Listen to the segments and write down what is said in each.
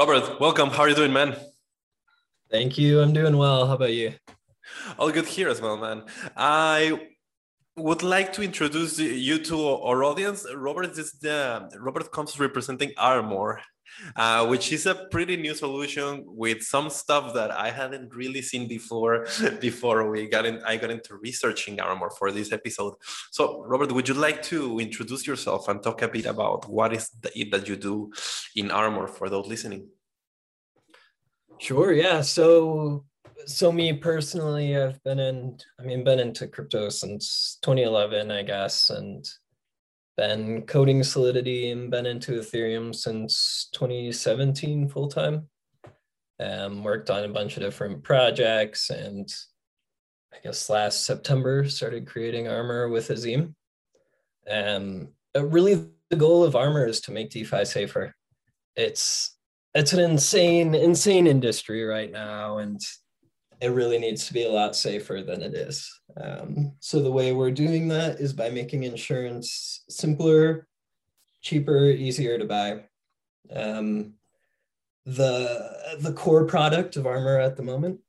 Robert, welcome. How are you doing, man? Thank you. I'm doing well. How about you? All good here as well, man. I would like to introduce you to our audience. Robert comes representing Armor, which is a pretty new solution with some stuff that I hadn't really seen before I got into researching Armor for this episode. So Robert, would you like to introduce yourself and talk a bit about what is it that you do in Armor for those listening? Sure, yeah. So me personally, I've been into crypto since 2011, I guess, and been coding Solidity and been into Ethereum since 2017 full-time. Worked on a bunch of different projects, and I guess last September started creating Armor with Azeem. Really, the goal of Armor is to make DeFi safer. It's an insane industry right now, and it really needs to be a lot safer than it is. So the way we're doing that is by making insurance simpler, cheaper, easier to buy. The core product of Armor at the moment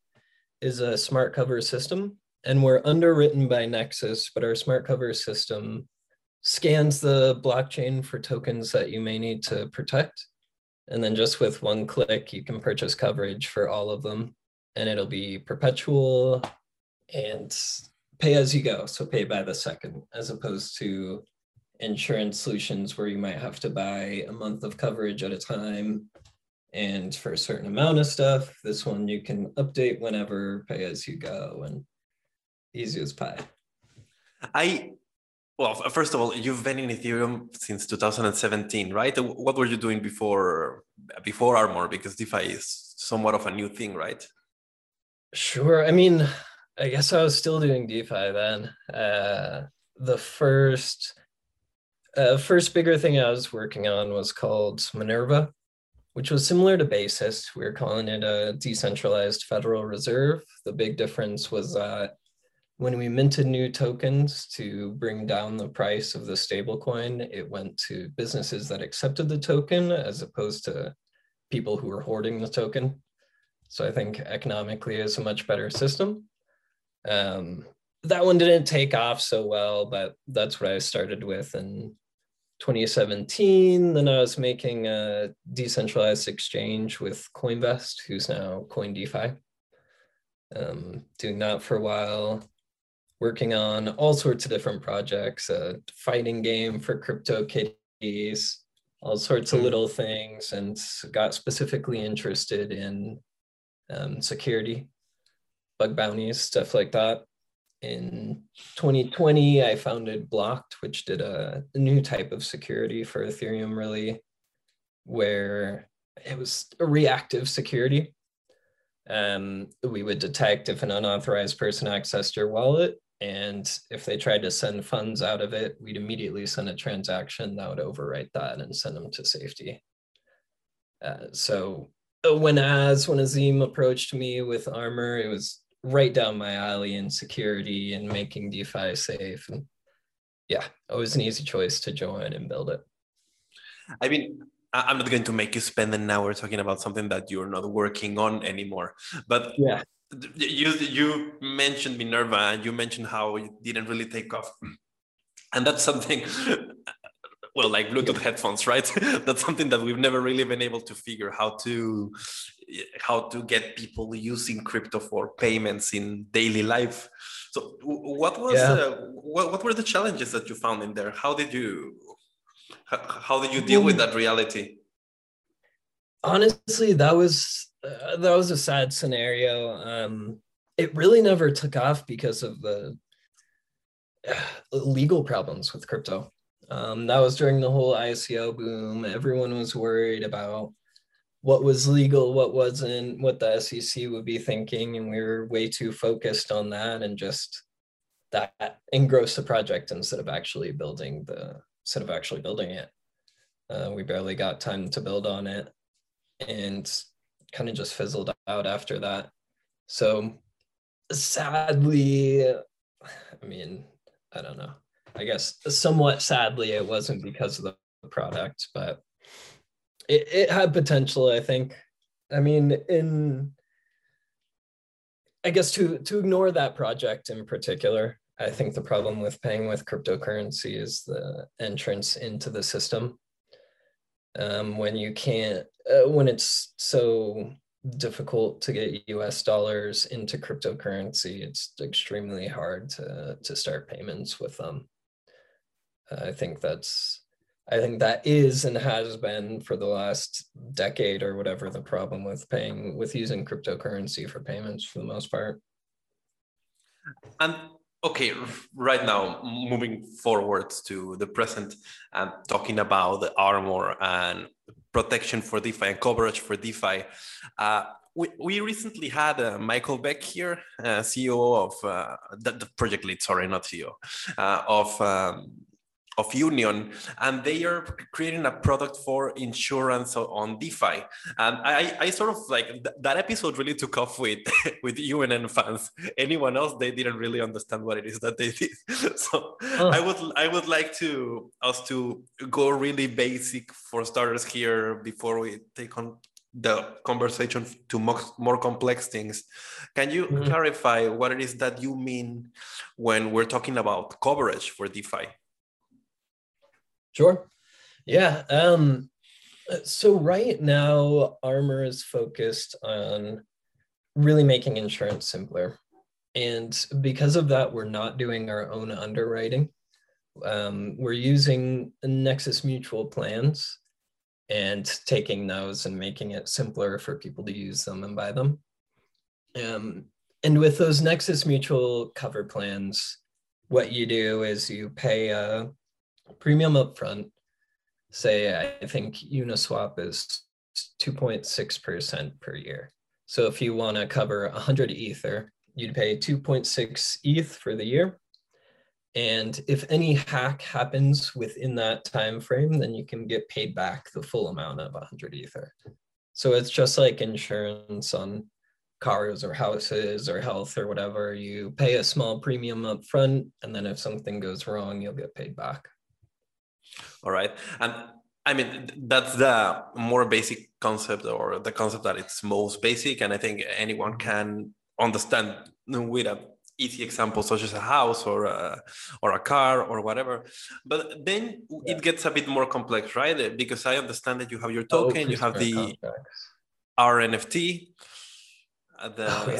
is a smart cover system, and we're underwritten by Nexus, but our smart cover system scans the blockchain for tokens that you may need to protect. And then just with one click, you can purchase coverage for all of them. And it'll be perpetual and pay as you go. So pay by the second, as opposed to insurance solutions where you might have to buy a month of coverage at a time. And for a certain amount of stuff, this one you can update whenever, pay as you go, and easy as pie. Well, first of all, you've been in Ethereum since 2017, right? What were you doing before Armor? Because DeFi is somewhat of a new thing, right? Sure. I mean, I guess I was still doing DeFi then. The first bigger thing I was working on was called Minerva, which was similar to Basis. We were calling it a decentralized federal reserve. The big difference was that when we minted new tokens to bring down the price of the stablecoin, it went to businesses that accepted the token as opposed to people who were hoarding the token. So I think economically is a much better system. That one didn't take off so well, but that's what I started with in 2017. Then I was making a decentralized exchange with CoinVest, who's now CoinDeFi. Doing that for a while. Working on all sorts of different projects, a fighting game for CryptoKitties, all sorts of little things, and got specifically interested in security, bug bounties, stuff like that. In 2020, I founded Blocked, which did a new type of security for Ethereum, really, where it was a reactive security. We would detect if an unauthorized person accessed your wallet, and if they tried to send funds out of it, we'd immediately send a transaction that would overwrite that and send them to safety. So when Azeem approached me with Armor, it was right down my alley in security and making DeFi safe. And yeah, it was an easy choice to join and build it. I mean, I'm not going to make you spend an hour talking about something that you're not working on anymore. But yeah, you mentioned Minerva, and you mentioned how it didn't really take off. And that's something, well, like Bluetooth headphones, right? That's something that we've never really been able to figure how to get people using crypto for payments in daily life. So what were the challenges that you found in there? How did you deal with that reality? Honestly, that was a sad scenario. It really never took off because of the legal problems with crypto. That was during the whole ICO boom. Everyone was worried about what was legal, what wasn't, what the SEC would be thinking, and we were way too focused on that and just that engrossed the project instead of actually building it. We barely got time to build on it and kind of just fizzled out after that. So sadly, I mean, I don't know. I guess somewhat sadly, it wasn't because of the product, but it had potential, I think. I mean, I guess to ignore that project in particular, I think the problem with paying with cryptocurrency is the entrance into the system. When you can't, when it's so difficult to get US dollars into cryptocurrency, it's extremely hard to start payments with them. I think that is and has been for the last decade or whatever the problem with paying, with using cryptocurrency for payments for the most part. And okay, right now, moving forward to the present, and talking about the Armor and protection for DeFi and coverage for DeFi. We recently had Michael Beck here, CEO of the project lead, sorry, not CEO, of Union, and they are creating a product for insurance on DeFi. And I sort of like that episode really took off with UNN fans. Anyone else, they didn't really understand what it is that they did. So I would like us to go really basic for starters here before we take on the conversation to more complex things. Can you clarify what it is that you mean when we're talking about coverage for DeFi? Sure. Yeah. So right now, Armor is focused on really making insurance simpler. And because of that, we're not doing our own underwriting. We're using Nexus Mutual plans and taking those and making it simpler for people to use them and buy them. And with those Nexus Mutual cover plans, what you do is you pay a premium upfront. Say, I think Uniswap is 2.6% per year. So if you want to cover 100 Ether, you'd pay 2.6 ETH for the year. And if any hack happens within that time frame, then you can get paid back the full amount of 100 Ether. So it's just like insurance on cars or houses or health or whatever. You pay a small premium upfront, and then if something goes wrong, you'll get paid back. All right. And I mean, that's the more basic concept, or the concept that it's most basic. And I think anyone can understand with an easy example, such as a house or a car or whatever. But then it gets a bit more complex, right? Because I understand that you have your token, you have the RNFT,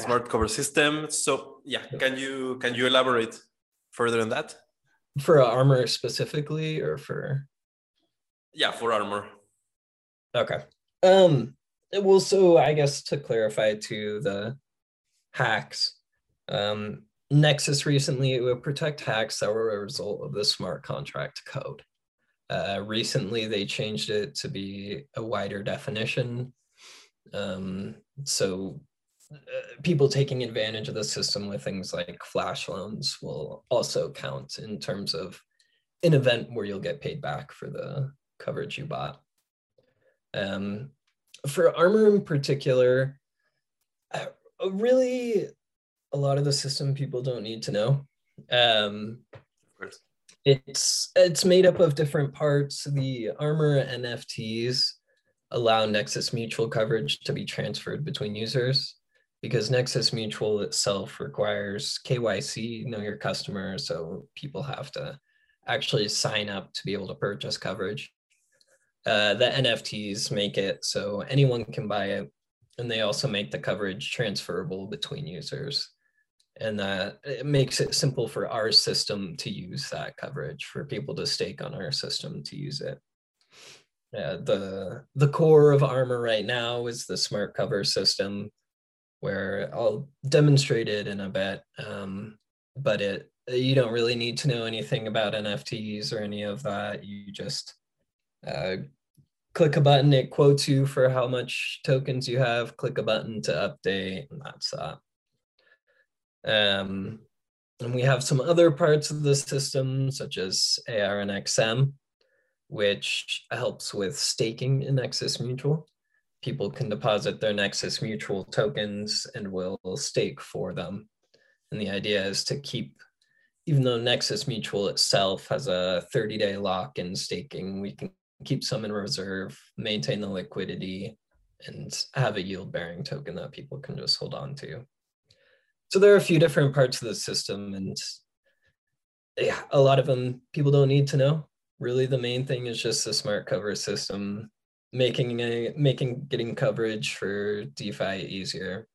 smart cover system. So yeah, can you elaborate further on that? For Armor specifically, or for? Yeah, for Armor. Okay. Well, so I guess to clarify to the hacks, Nexus recently, it would protect hacks that were a result of the smart contract code. Recently, they changed it to be a wider definition. People taking advantage of the system with things like flash loans will also count in terms of an event where you'll get paid back for the coverage you bought. For Armor in particular, really a lot of the system people don't need to know. It's made up of different parts. The Armor NFTs allow Nexus Mutual coverage to be transferred between users, because Nexus Mutual itself requires KYC, know your customer, so people have to actually sign up to be able to purchase coverage. The NFTs make it so anyone can buy it, and they also make the coverage transferable between users. And that it makes it simple for our system to use that coverage, for people to stake on our system to use it. The core of Armor right now is the smart cover system, where I'll demonstrate it in a bit, but you don't really need to know anything about NFTs or any of that. You just click a button, it quotes you for how much tokens you have, click a button to update, and that's that. And we have some other parts of the system, such as ARNXM, which helps with staking in Nexus Mutual. People can deposit their Nexus Mutual tokens and will stake for them. And the idea is to keep, even though Nexus Mutual itself has a 30-day lock in staking, we can keep some in reserve, maintain the liquidity, and have a yield-bearing token that people can just hold on to. So there are a few different parts of the system, and yeah, a lot of them people don't need to know. Really, the main thing is just the smart cover system, making getting coverage for DeFi easier,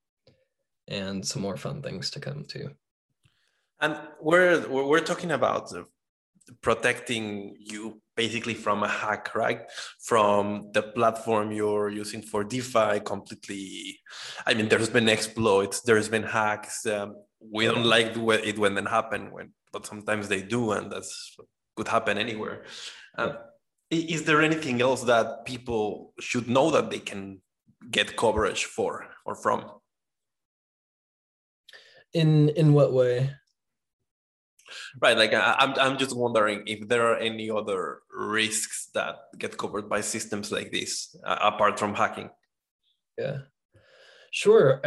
and some more fun things to come to. And we're talking about protecting you basically from a hack, right? From the platform you're using for DeFi completely. I mean, there's been exploits, there's been hacks. We don't like it when they happen, but sometimes they do, and that's could happen anywhere. Is there anything else that people should know that they can get coverage for or from? In what way? Right, like I'm just wondering if there are any other risks that get covered by systems like this, apart from hacking. Yeah, sure.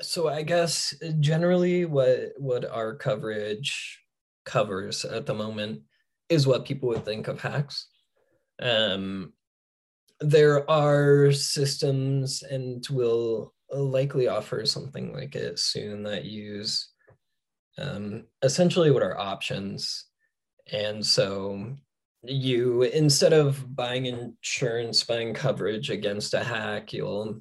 So I guess generally what our coverage covers at the moment is what people would think of hacks. There are systems, and will likely offer something like it soon, that use essentially what are options. And so you, instead of buying insurance, buying coverage against a hack, you'll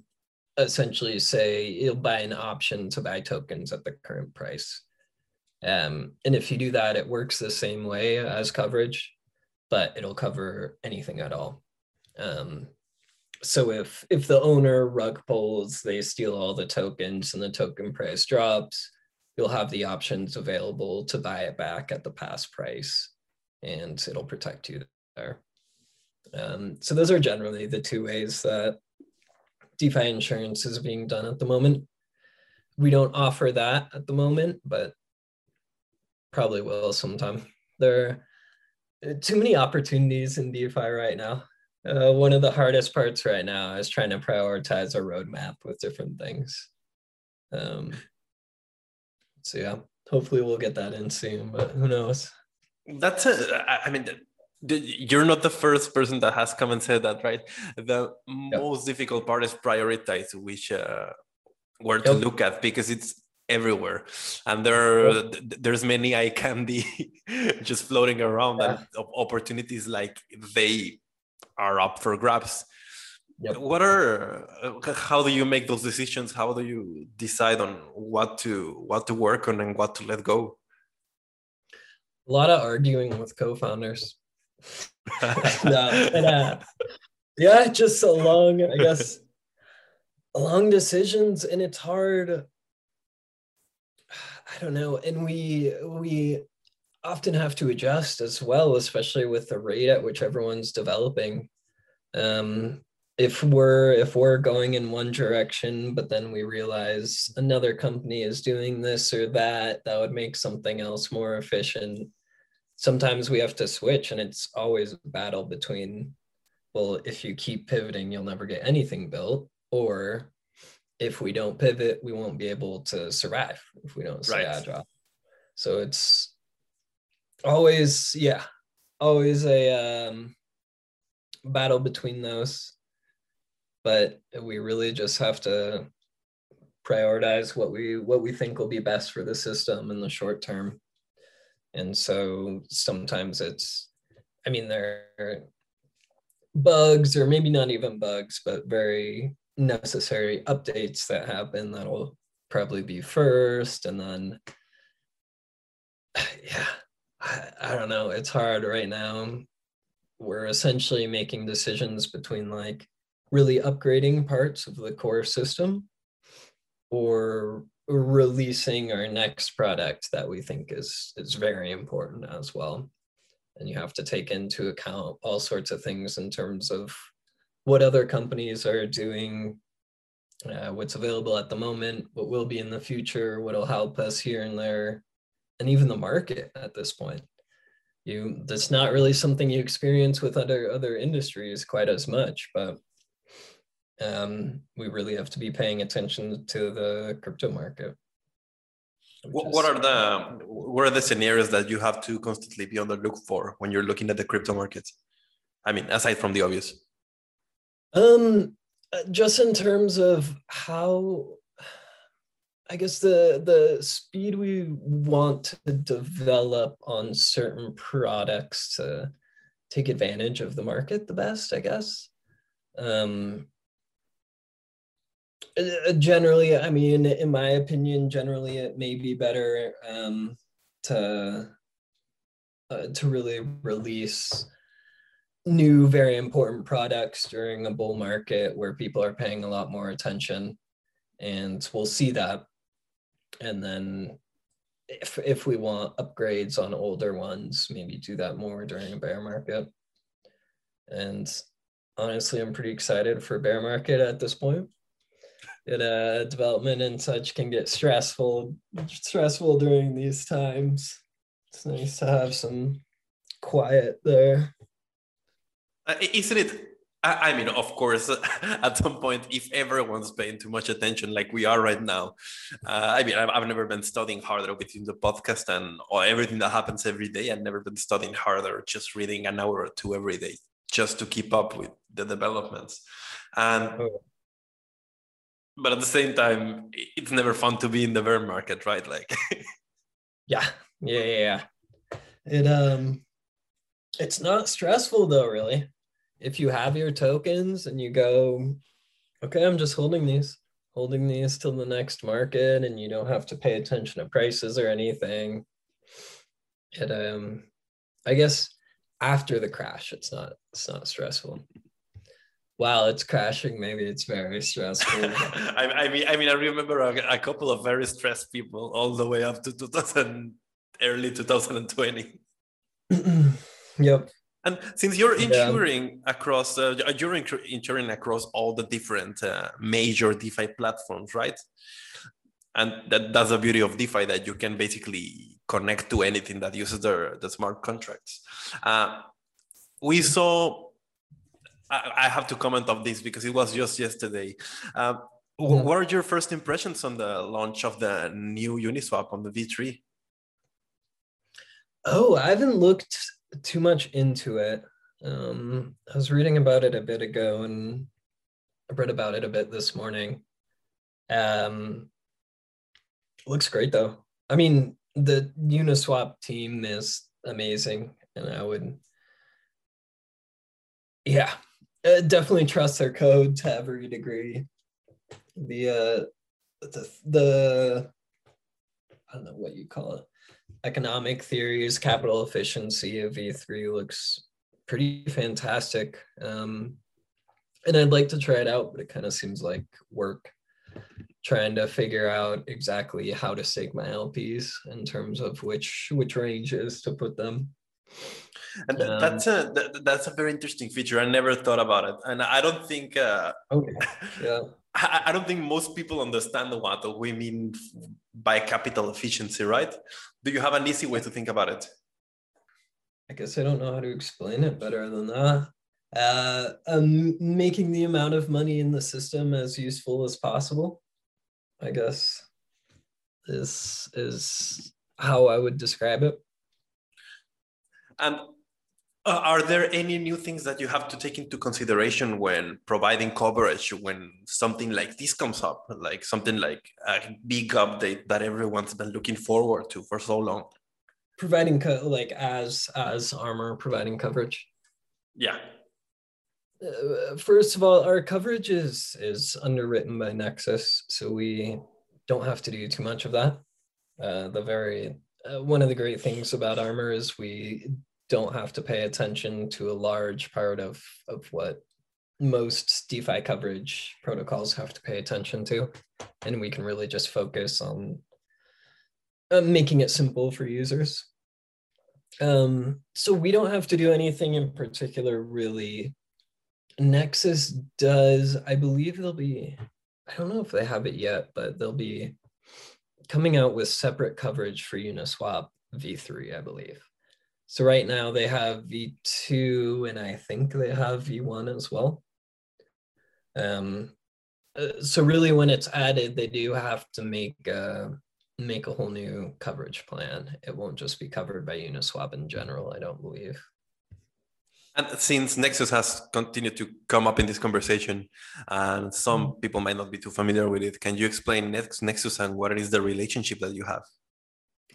essentially say you'll buy an option to buy tokens at the current price. And if you do that, it works the same way as coverage, but it'll cover anything at all. So if the owner rug pulls, they steal all the tokens and the token price drops, you'll have the options available to buy it back at the past price, and it'll protect you there. So those are generally the two ways that DeFi insurance is being done at the moment. We don't offer that at the moment, but probably will sometime. There are too many opportunities in DeFi right now. One of the hardest parts right now is trying to prioritize a roadmap with different things. So yeah, hopefully we'll get that in soon, but who knows? That's it. I mean, you're not the first person that has come and said that, right? The most difficult part is prioritize which where to look at, because it's everywhere, and there's many eye candy just floating around, and opportunities like they are up for grabs. How do you make those decisions? How do you decide on what to work on and what to let go? A lot of arguing with co-founders. Yeah, just so long, I guess, long decisions, and it's hard. I don't know, and we often have to adjust as well, especially with the rate at which everyone's developing. If we're going in one direction, but then we realize another company is doing this or that, that would make something else more efficient. Sometimes we have to switch, and it's always a battle between, well, if you keep pivoting, you'll never get anything built, or if we don't pivot, we won't be able to survive if we don't stay agile. So it's always, always a battle between those. But we really just have to prioritize what we think will be best for the system in the short term. And so sometimes it's, I mean, there are bugs, or maybe not even bugs, but very necessary updates that happen that'll probably be first. And then, yeah, I don't know, it's hard right now. We're essentially making decisions between like, really upgrading parts of the core system, or releasing our next product that we think is very important as well. And you have to take into account all sorts of things in terms of what other companies are doing, what's available at the moment, what will be in the future, what'll help us here and there, and even the market at this point. That's not really something you experience with other industries quite as much, but we really have to be paying attention to the crypto market. What are the scenarios that you have to constantly be on the look for when you're looking at the crypto markets? I mean, aside from the obvious. Just in terms of how, I guess the speed we want to develop on certain products to take advantage of the market the best, I guess. Generally, I mean, in my opinion, generally it may be better to really release new, very important products during a bull market where people are paying a lot more attention, and we'll see that. And then if we want upgrades on older ones, maybe do that more during a bear market. And honestly, I'm pretty excited for bear market at this point. Development and such can get stressful during these times. It's nice to have some quiet there. Isn't it? I mean, of course, at some point, if everyone's paying too much attention like we are right now, I mean, I've never been studying harder between the podcast and everything that happens every day. I've never been studying harder, just reading an hour or two every day, just to keep up with the developments. But at the same time, it's never fun to be in the bear market, right? Like, yeah. It's not stressful though, really. If you have your tokens and you go, okay, I'm just holding these till the next market, and you don't have to pay attention to prices or anything. It, I guess after the crash, it's not stressful. Wow, it's crashing. Maybe it's very stressful. I mean, I remember a couple of very stressed people all the way up to early 2020. Yep. And since you're insuring across, you're insuring across all the different major DeFi platforms, right? And that's the beauty of DeFi, that you can basically connect to anything that uses the smart contracts. We saw, I have to comment on this because it was just yesterday. What are your first impressions on the launch of the new Uniswap on the V3? Oh, I haven't looked too much into it. I was reading about it a bit ago, and I read about it a bit this morning. Looks great though. I mean, the Uniswap team is amazing, and I would, definitely trust their code to every degree. The I don't know what you call it, economic theories, capital efficiency of V3 looks pretty fantastic. And I'd like to try it out, but it kind of seems like work trying to figure out exactly how to stake my LPs in terms of which ranges to put them. And that's a very interesting feature. I never thought about it. And I don't think I don't think most people understand what we mean by capital efficiency, right? Do you have an easy way to think about it? I guess I don't know how to explain it better than that. Making the amount of money in the system as useful as possible, I guess, this is how I would describe it. And are there any new things that you have to take into consideration when providing coverage, when something like this comes up, like something like a big update that everyone's been looking forward to for so long? Providing as Armor, providing coverage. Yeah. First of all, our coverage is underwritten by Nexus, so we don't have to do too much of that. One of the great things about Armor is we don't have to pay attention to a large part of what most DeFi coverage protocols have to pay attention to. And we can really just focus on making it simple for users. So we don't have to do anything in particular, really. Nexus does, I believe they'll be, I don't know if they have it yet, but they'll be coming out with separate coverage for Uniswap V3, I believe. So right now they have V2, and I think they have V1 as well. So really, when it's added, they do have to make make a whole new coverage plan. It won't just be covered by Uniswap in general, I don't believe. And since Nexus has continued to come up in this conversation, and some people might not be too familiar with it, can you explain Nexus and what is the relationship that you have?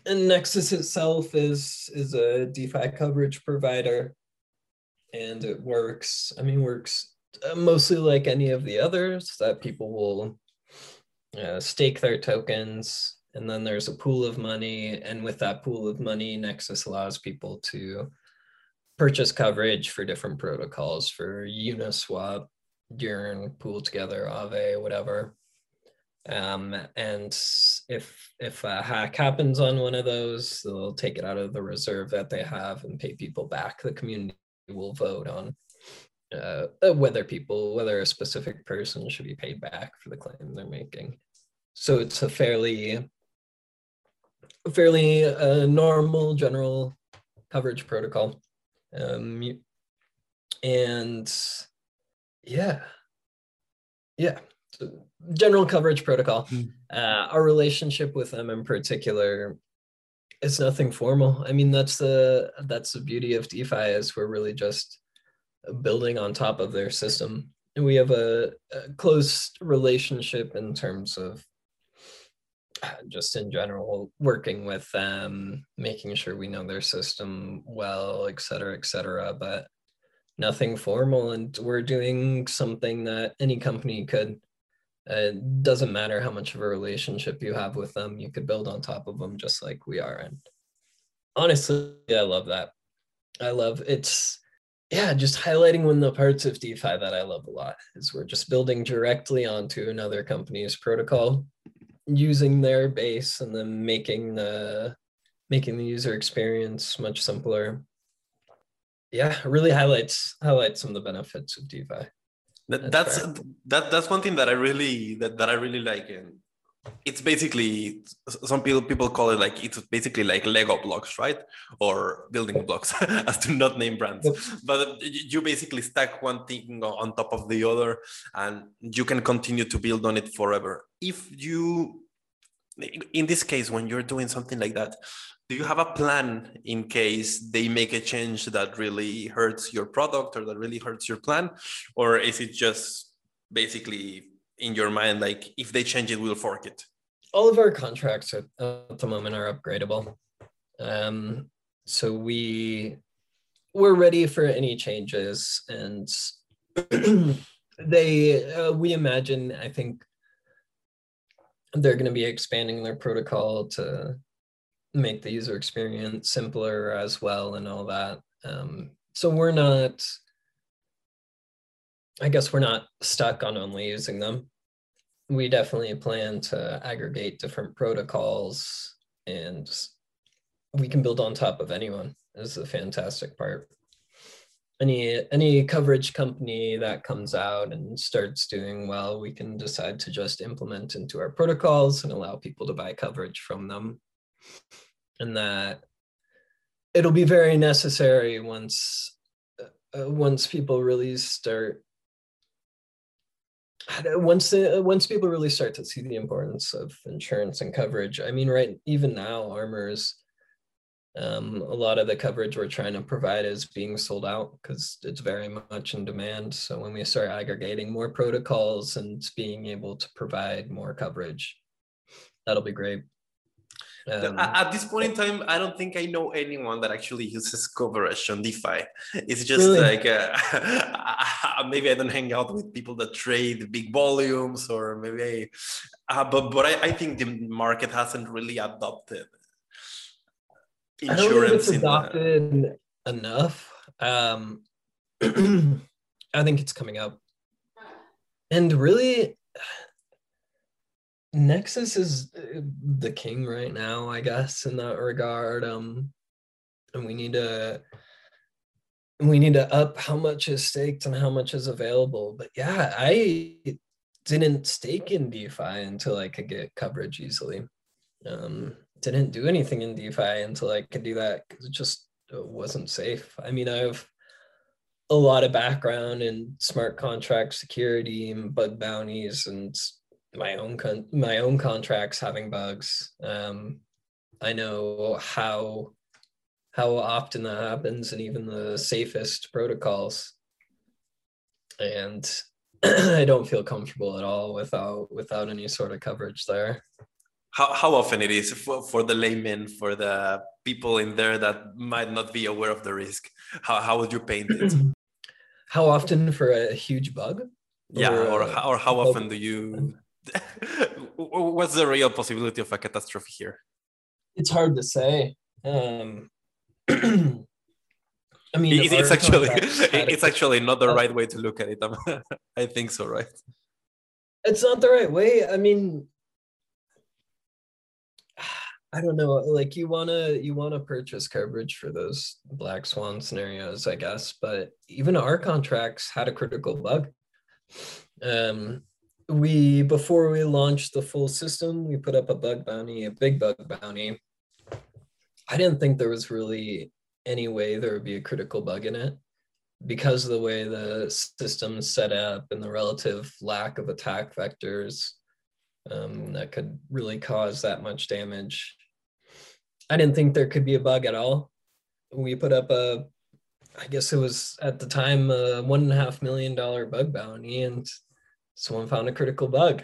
And Nexus itself is a DeFi coverage provider, and it works, works mostly like any of the others, that people will stake their tokens, and then there's a pool of money, and with that pool of money, Nexus allows people to purchase coverage for different protocols, for Uniswap, Yearn, Pool Together, Aave, whatever. And if a hack happens on one of those, they'll take it out of the reserve that they have and pay people back. The community will vote on whether a specific person should be paid back for the claim they're making. So it's a fairly normal general coverage protocol. General coverage protocol. Our relationship with them in particular is nothing formal. That's the beauty of DeFi, is we're really just building on top of their system. And we have a close relationship in terms of just in general, working with them, making sure we know their system well, et cetera, but nothing formal. And we're doing something that any company could. It doesn't matter how much of a relationship you have with them, you could build on top of them just like we are. And honestly, I love that. Just highlighting one of the parts of DeFi that I love a lot is we're just building directly onto another company's protocol, using their base, and then making the user experience much simpler. Yeah, really highlights some of the benefits of DeFi. That's one thing that I really like, and it's basically, some people call it like Lego blocks, right? Or building blocks, as to not name brands. But you basically stack one thing on top of the other, and you can continue to build on it forever. If you, in this case, when you're doing something like that, do you have a plan in case they make a change that really hurts your product or that really hurts your plan? Or is it just basically in your mind, like, if they change it, we'll fork it? All of our contracts at the moment are upgradable. So we're ready for any changes. And we imagine, I think, they're going to be expanding their protocol to make the user experience simpler as well, and all that. So we're not stuck on only using them. We definitely plan to aggregate different protocols, and we can build on top of anyone. This is the fantastic part. Any coverage company that comes out and starts doing well, we can decide to just implement into our protocols and allow people to buy coverage from them. And that it'll be very necessary once people really start to see the importance of insurance and coverage. Even now, Armor's, a lot of the coverage we're trying to provide is being sold out because it's very much in demand. So when we start aggregating more protocols and being able to provide more coverage, that'll be great. At this point in time, I don't think I know anyone that actually uses coverage on DeFi. It's just really? Maybe I don't hang out with people that trade big volumes, or maybe I think the market hasn't really adopted insurance. I don't think it's adopted enough. I think it's coming up. And really, Nexus is the king right now, I guess, in that regard. And we need to up how much is staked and how much is available. But yeah, I didn't stake in DeFi until I could get coverage easily. Didn't do anything in DeFi until I could do that, because it just wasn't safe. I have a lot of background in smart contract security and bug bounties and my own contracts having bugs. I know how often that happens, and even the safest protocols. And I don't feel comfortable at all without any sort of coverage there. How often it is for the layman, for the people in there that might not be aware of the risk? How would you paint it? How often for a huge bug? Yeah, or how often do you? What's the real possibility of a catastrophe here? It's hard to say. I mean, it's actually not the right way to look at it. I think so, right? It's not the right way. I mean, I don't know. Like, you wanna purchase coverage for those black swan scenarios, I guess. But even our contracts had a critical bug. Before we launched the full system, we put up a big bug bounty. I didn't think there was really any way there would be a critical bug in it, because of the way the system's set up and the relative lack of attack vectors that could really cause that much damage. I didn't think there could be a bug at all. We put up I guess it was at the time a $1.5 million bug bounty, and someone found a critical bug.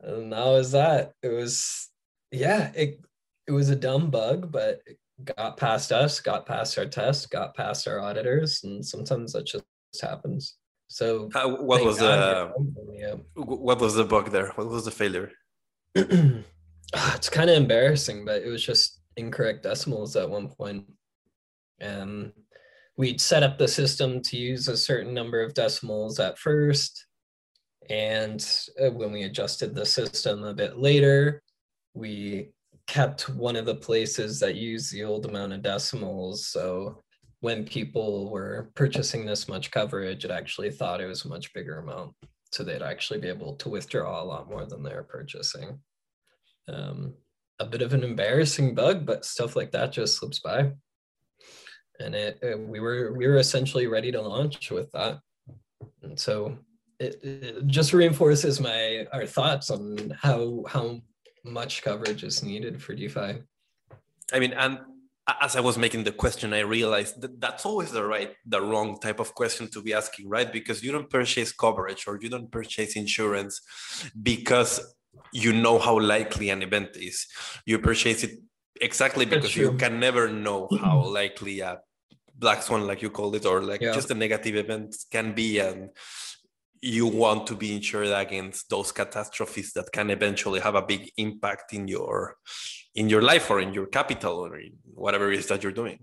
And that was that. It was, yeah, it was a dumb bug, but it got past us, got past our tests, got past our auditors, and sometimes that just happens. So what was the bug there? What was the failure? It's kind of embarrassing, but it was just incorrect decimals at one point. We'd set up the system to use a certain number of decimals at first, and when we adjusted the system a bit later, we kept one of the places that used the old amount of decimals. So when people were purchasing this much coverage, it actually thought it was a much bigger amount. So they'd actually be able to withdraw a lot more than they were purchasing. A bit of an embarrassing bug, but stuff like that just slips by. And we were essentially ready to launch with that. And so it just reinforces our thoughts on how much coverage is needed for DeFi. I mean, and as I was making the question, I realized that that's always the wrong type of question to be asking, right? Because you don't purchase coverage or you don't purchase insurance because you know how likely an event is. You purchase it exactly because you can never know how likely a black swan, like you call it, or just a negative event can be, and you want to be insured against those catastrophes that can eventually have a big impact in your life or in your capital or in whatever it is that you're doing.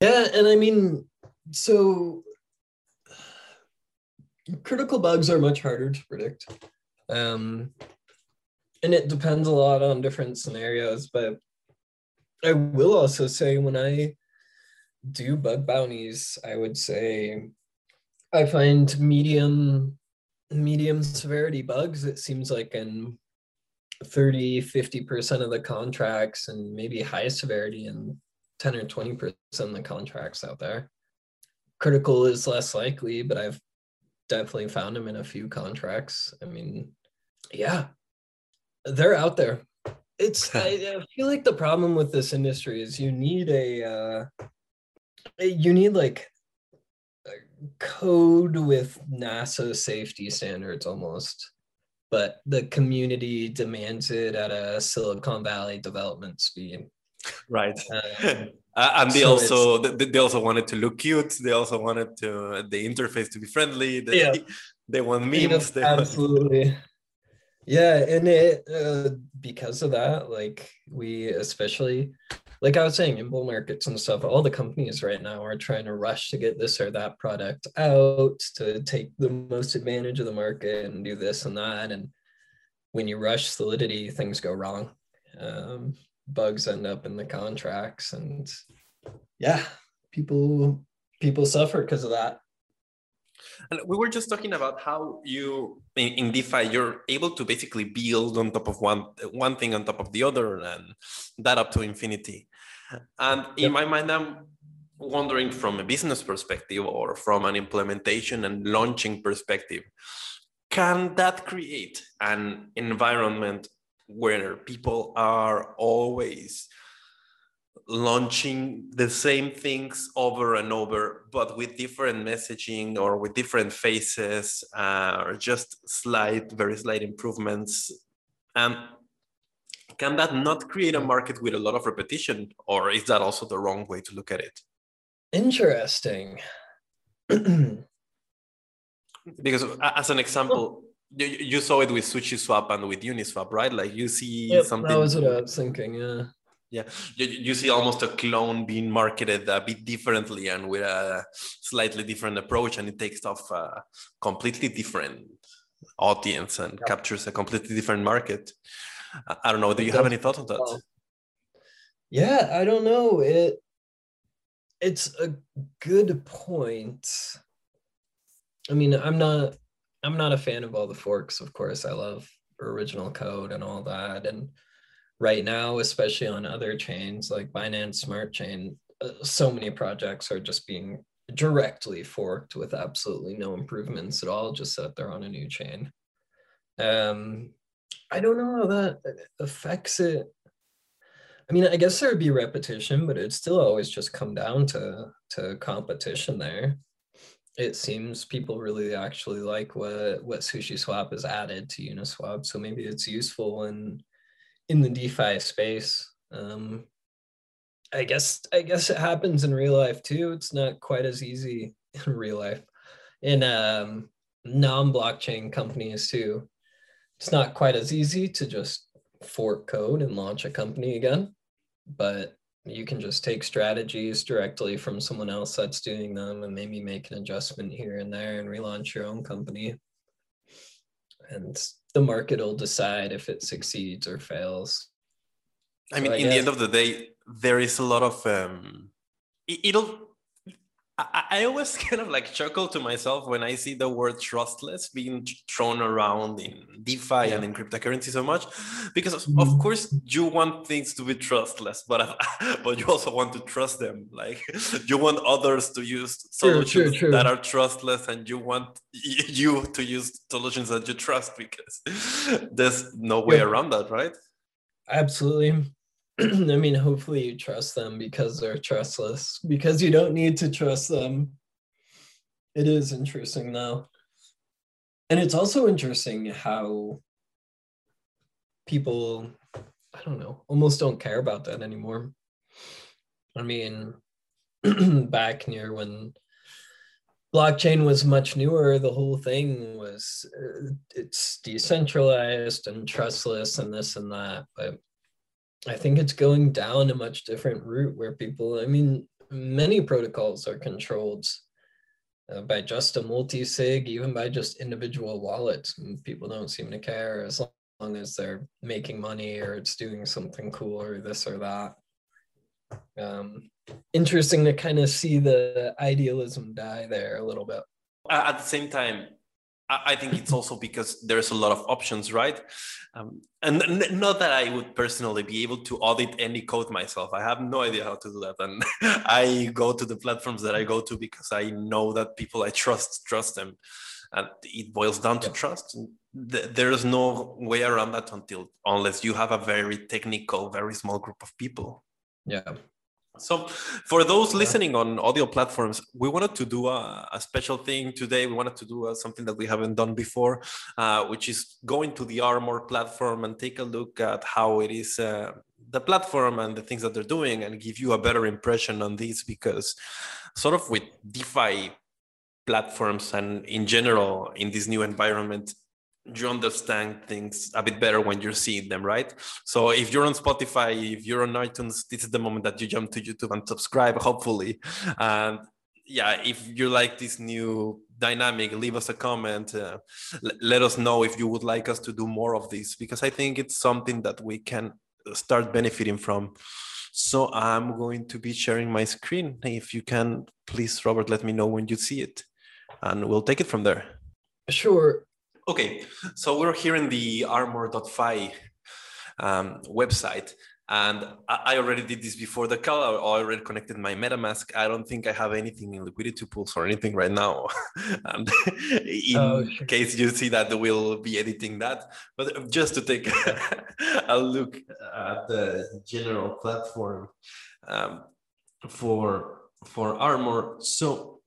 Yeah, and I mean, so critical bugs are much harder to predict. And it depends a lot on different scenarios, but I will also say when I do bug bounties, I would say I find medium severity bugs, it seems like in 30-50% of the contracts, and maybe high severity in 10 or 20% of the contracts out there. Critical is less likely, but I've definitely found them in a few contracts. I mean, yeah, they're out there. I feel like the problem with this industry is you need a code with NASA safety standards almost, but the community demands it at a Silicon Valley development speed. Right. And they also wanted to look cute. They also wanted the interface to be friendly. They want memes. Absolutely. Yeah, and because of that, like we especially, like I was saying, in bull markets and stuff, all the companies right now are trying to rush to get this or that product out to take the most advantage of the market and do this and that. And when you rush Solidity, things go wrong. Bugs end up in the contracts, and yeah, people suffer because of that. And we were just talking about how you, in DeFi, you're able to basically build on top of one thing on top of the other, and that up to infinity. And in my mind, I'm wondering from a business perspective or from an implementation and launching perspective, can that create an environment where people are always launching the same things over and over, but with different messaging or with different faces, or just very slight improvements? Can that not create a market with a lot of repetition, or is that also the wrong way to look at it? Interesting. Because as an example, you saw it with SushiSwap and with Uniswap, right? Like you see something. That was what I was thinking, yeah. Yeah, you see almost a clone being marketed a bit differently and with a slightly different approach, and it takes off a completely different audience and captures a completely different market. I don't know. Do you have any thoughts on that? Yeah, I don't know. It's a good point. I mean, I'm not a fan of all the forks, of course. I love original code and all that. And right now, especially on other chains like Binance Smart Chain, so many projects are just being directly forked with absolutely no improvements at all, just that they're on a new chain. I don't know how that affects it. I mean, I guess there would be repetition, but it'd still always just come down to competition there. It seems people really actually like what SushiSwap has added to Uniswap, so maybe it's useful in the DeFi space. I guess it happens in real life too. It's not quite as easy in real life. In non-blockchain companies too, it's not quite as easy to just fork code and launch a company again, but you can just take strategies directly from someone else that's doing them and maybe make an adjustment here and there and relaunch your own company. And the market will decide if it succeeds or fails. I mean, in the end of the day, there is a lot of, I always kind of like chuckle to myself when I see the word trustless being thrown around in DeFi and in cryptocurrency so much, because of course you want things to be trustless, but you also want to trust them. Like you want others to use solutions true. That are trustless, and you want you to use solutions that you trust, because there's no way around that, right? Absolutely. I mean, hopefully you trust them because they're trustless, because you don't need to trust them. It is interesting though. And it's also interesting how people, I don't know, almost don't care about that anymore. I mean, back near when blockchain was much newer, the whole thing was, it's decentralized and trustless and this and that, but I think it's going down a much different route where people, I mean, many protocols are controlled by just a multi-sig, even by just individual wallets. And people don't seem to care as long as they're making money or it's doing something cool or this or that. Interesting to kind of see the idealism die there a little bit. At the same time, I think it's also because there's a lot of options, right? And not that I would personally be able to audit any code myself. I have no idea how to do that. And I go to the platforms that I go to because I know that people I trust them. And it boils down to trust. There is no way around that unless you have a very technical, very small group of people. Yeah. So for those listening on audio platforms, we wanted to do a special thing today. We wanted to do something that we haven't done before, which is going to the Armor platform and take a look at how it is, the platform and the things that they're doing, and give you a better impression on this, because sort of with DeFi platforms and in general in this new environment, you understand things a bit better when you're seeing them, right? So if you're on Spotify, if you're on iTunes, this is the moment that you jump to YouTube and subscribe, hopefully. And if you like this new dynamic, leave us a comment. Let us know if you would like us to do more of this, because I think it's something that we can start benefiting from. So I'm going to be sharing my screen. If you can, please, Robert, let me know when you see it, and we'll take it from there. Sure. Okay, so we're here in the armor.fi website, And I already did this before the call. I already connected my MetaMask. I don't think I have anything in liquidity pools or anything right now. in case you see that, we'll be editing that. But just to take a look at the general platform for Armor. So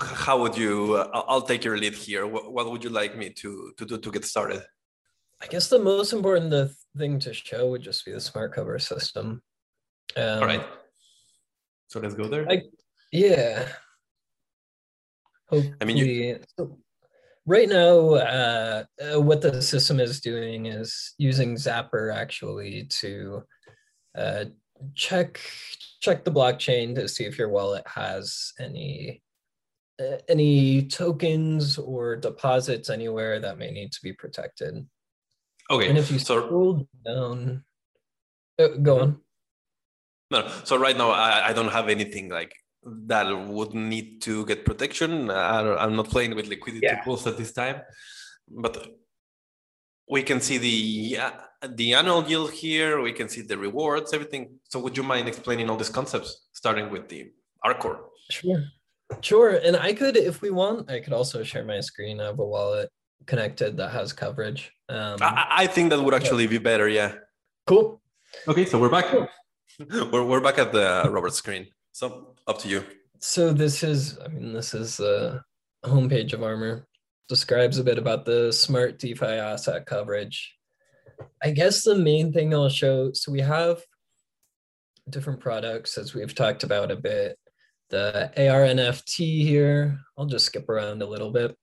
how would you, I'll take your lead here. What would you like me to do to get started? I guess the most important thing to show would just be the smart cover system. All right. So let's go there. Yeah. Hopefully. I mean, so right now, what the system is doing is using Zapper actually to check the blockchain to see if your wallet has any tokens or deposits anywhere that may need to be protected. Okay. And if you scroll down, go on. No, so right now I don't have anything like that would need to get protection. I'm not playing with liquidity pools at this time, but we can see the annual yield here. We can see the rewards, everything. So would you mind explaining all these concepts, starting with the Arcore? Sure. And I could, if we want, I could also share my screen. I have a wallet connected that has coverage. I think that would actually be better. Yeah. Cool. Okay, so we're back. Cool. We're back at the Robert screen. So up to you. So this is, I mean, this is the homepage of Armor. Describes a bit about the smart DeFi asset coverage. I guess the main thing I'll show. So we have different products, as we've talked about a bit. The ARNFT here. I'll just skip around a little bit.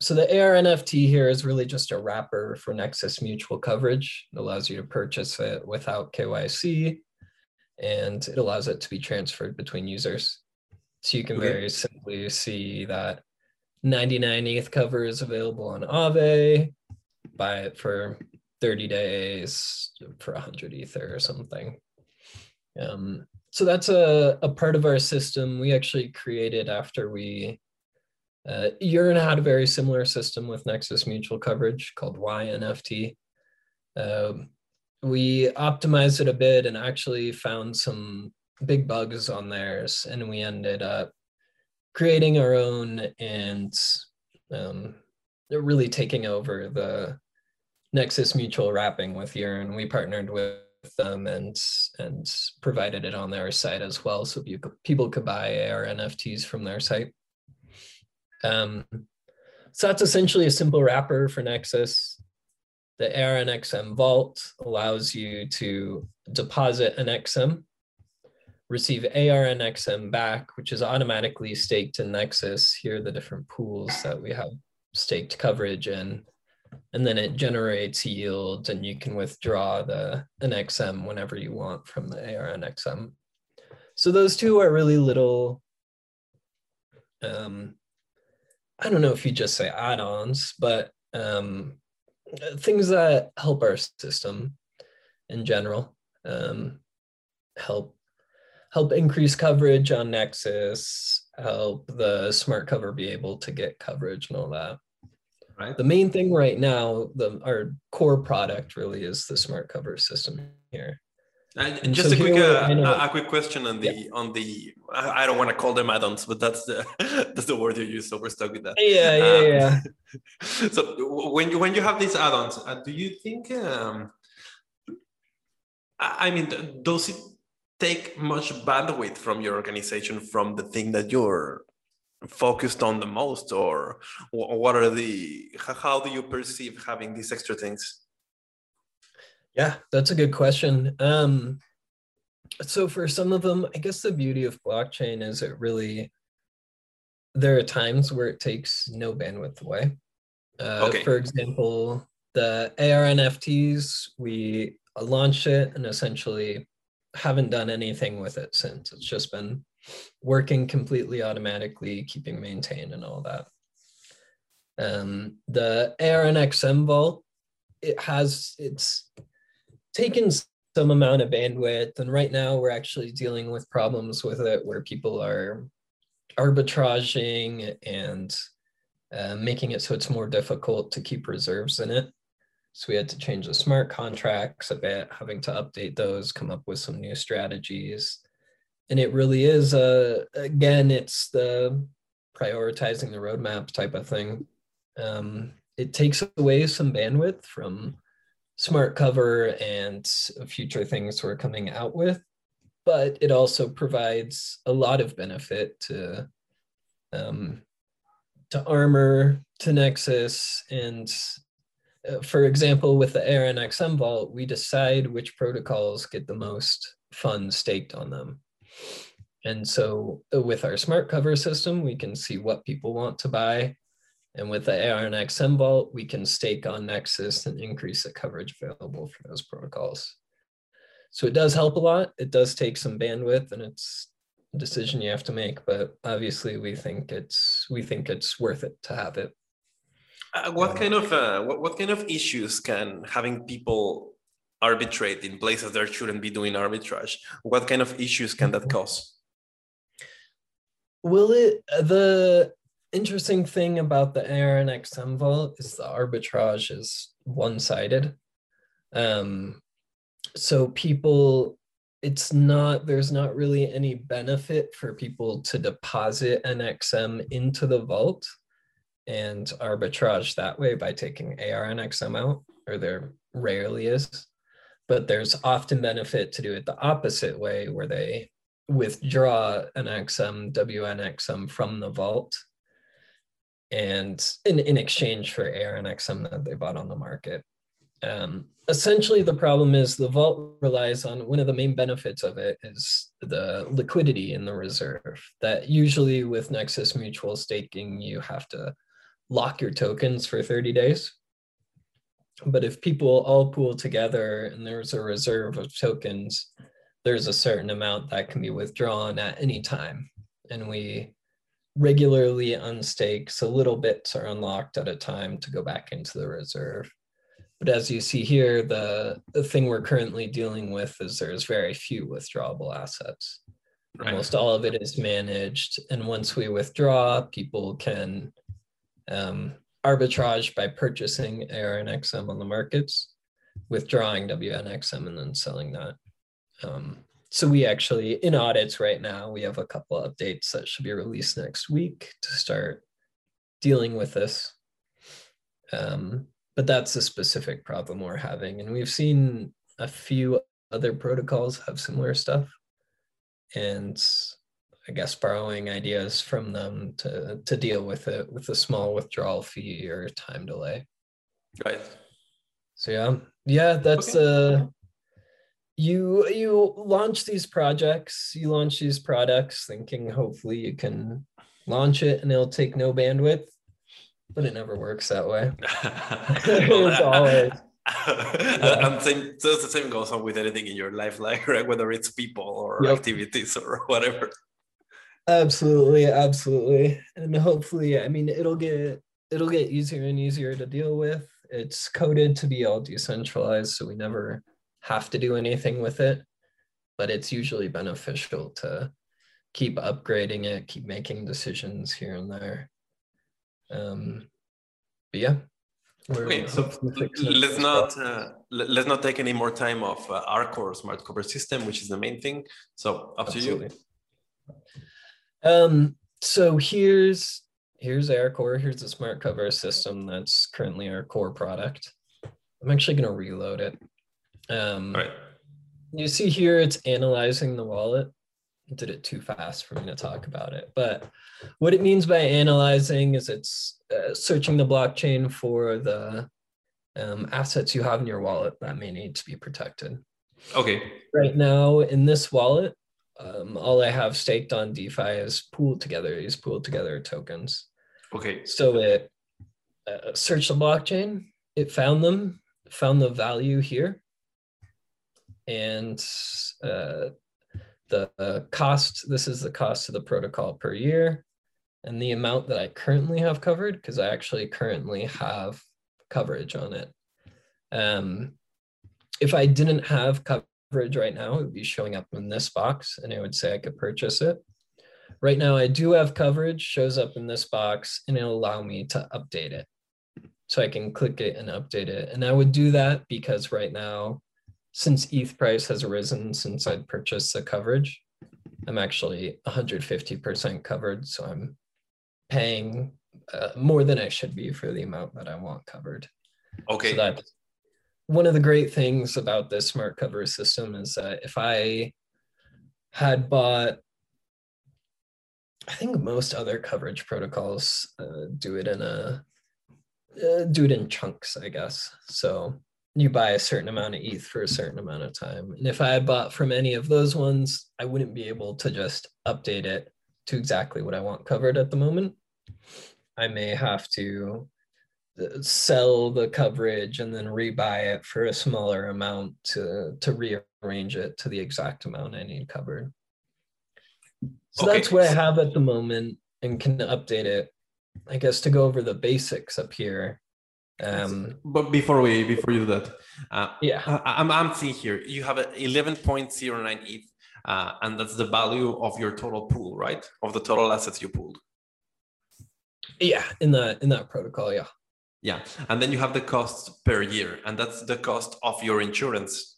So the ARNFT here is really just a wrapper for Nexus Mutual coverage. It allows you to purchase it without KYC, and it allows it to be transferred between users. So you can very simply see that 99 ETH cover is available on Aave. Buy it for 30 days for 100 Ether or something. So that's a part of our system we actually created after we Yearn had a very similar system with Nexus Mutual coverage called YNFT. We optimized it a bit and actually found some big bugs on theirs, and we ended up creating our own and really taking over the Nexus Mutual wrapping with Yearn. We partnered with them and provided it on their site as well, so people could buy ARNFTs from their site. So that's essentially a simple wrapper for Nexus. The ARNXM vault allows you to deposit an XM, receive ARNXM back, which is automatically staked in Nexus. Here are the different pools that we have staked coverage in, and then it generates yield, and you can withdraw an XM whenever you want from the ARNXM. So those two are really little, I don't know if you just say add-ons, but things that help our system in general, help increase coverage on Nexus, help the smart cover be able to get coverage and all that. Right. The main thing right now, our core product really is the smart cover system here. And just so a quick question on the I don't want to call them add-ons, but that's the word you use. So we're stuck with that. Yeah. So when you have these add-ons, do you think I mean, does it take much bandwidth from your organization, from the thing that you're focused on the most, or what are how do you perceive having these extra things? Yeah, that's a good question. So for some of them, I guess the beauty of blockchain is there are times where it takes no bandwidth away. For example, the ARNFTs, we launched it and essentially haven't done anything with it since. It's just been working completely automatically, keeping maintained and all that. The ARNXM vault, it's taken some amount of bandwidth, and right now we're actually dealing with problems with it where people are arbitraging and making it so it's more difficult to keep reserves in it. So we had to change the smart contracts a bit, having to update those, come up with some new strategies. And it really is, again, it's the prioritizing the roadmap type of thing. It takes away some bandwidth from smart cover and future things we're coming out with, but it also provides a lot of benefit to Armor, to Nexus, and for example, with the ARNXM vault, we decide which protocols get the most funds staked on them. And so with our smart cover system, we can see what people want to buy. And with the ARNXM vault, we can stake on Nexus and increase the coverage available for those protocols. So it does help a lot. It does take some bandwidth, and it's a decision you have to make, but obviously we think it's worth it to have it. What kind of issues can having people arbitrate in places that shouldn't be doing arbitrage? What kind of issues can that cause? The interesting thing about the ARNXM vault is the arbitrage is one-sided. So people, there's not really any benefit for people to deposit NXM into the vault and arbitrage that way by taking ARNXM out, or there rarely is, but there's often benefit to do it the opposite way, where they withdraw NXM, WNXM from the vault and in exchange for ARNXM that they bought on the market. Essentially, the problem is the vault relies on, one of the main benefits of it is the liquidity in the reserve, that usually with Nexus Mutual staking, you have to lock your tokens for 30 days. But if people all pool together and there's a reserve of tokens, there's a certain amount that can be withdrawn at any time. And we regularly unstake, so little bits are unlocked at a time to go back into the reserve. But as you see here, the thing we're currently dealing with is there's very few withdrawable assets. Right. Almost all of it is managed. And once we withdraw, people can arbitrage by purchasing ARNXM on the markets, withdrawing WNXM, and then selling that. So we actually, in audits right now, we have a couple of updates that should be released next week to start dealing with this. But that's a specific problem we're having. And we've seen a few other protocols have similar stuff. And I guess borrowing ideas from them to deal with it with a small withdrawal fee or time delay. Right. So yeah, that's okay. You launch these projects, you launch these products thinking hopefully you can launch it and it'll take no bandwidth. But it never works that way. It's always. And so the same goes on with anything in your life, like, right? Whether it's people or activities or whatever. Absolutely, absolutely. And hopefully, I mean, it'll get easier and easier to deal with. It's coded to be all decentralized, so we never have to do anything with it. But it's usually beneficial to keep upgrading it, keep making decisions here and there. But yeah. Okay, so let's not take any more time off our core smart cover system, which is the main thing. So up to you. So here's our core. Here's the smart cover system that's currently our core product. I'm actually going to reload it. All right. You see here, it's analyzing the wallet. Did it too fast for me to talk about it. But what it means by analyzing is it's searching the blockchain for the assets you have in your wallet that may need to be protected. Okay. Right now in this wallet, all I have staked on DeFi is Pool Together, these Pool Together tokens. Okay. So it searched the blockchain, it found them, found the value here, and the cost, this is the cost of the protocol per year, and the amount that I currently have covered, because I actually currently have coverage on it. If I didn't have coverage right now, it would be showing up in this box, and it would say I could purchase it. Right now, I do have coverage, shows up in this box, and it'll allow me to update it. so I can click it and update it. And I would do that because right now, since ETH price has risen since I'd purchased the coverage, I'm actually 150% covered. So I'm paying more than I should be for the amount that I want covered. Okay. So that's one of the great things about this smart cover system, is that if I had bought, I think most other coverage protocols do it in chunks, I guess. So you buy a certain amount of ETH for a certain amount of time. And if I had bought from any of those ones, I wouldn't be able to just update it to exactly what I want covered at the moment. I may have to sell the coverage and then rebuy it for a smaller amount to rearrange it to the exact amount I need covered. So okay, that's what I have at the moment and can update it. I guess to go over the basics up here. But before you do that, I'm seeing here you have 11.09 ETH, and that's the value of your total pool, right? Of the total assets you pooled. Yeah, in that protocol, yeah. Yeah, and then you have the cost per year, and that's the cost of your insurance.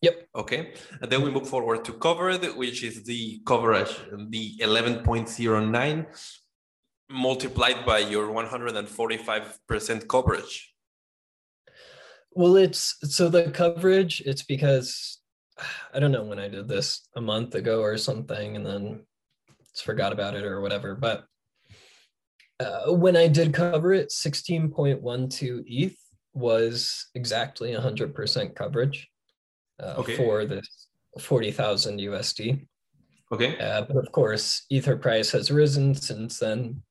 Yep. Okay, and then we move forward to covered, which is the coverage, the 11.09. multiplied by your 145% coverage. Well, it's so the coverage, it's because I don't know when I did this a month ago or something, and then just forgot about it or whatever. But when I did cover it, 16.12 ETH was exactly 100% coverage for this 40,000 USD. Okay. But of course, Ether price has risen since then.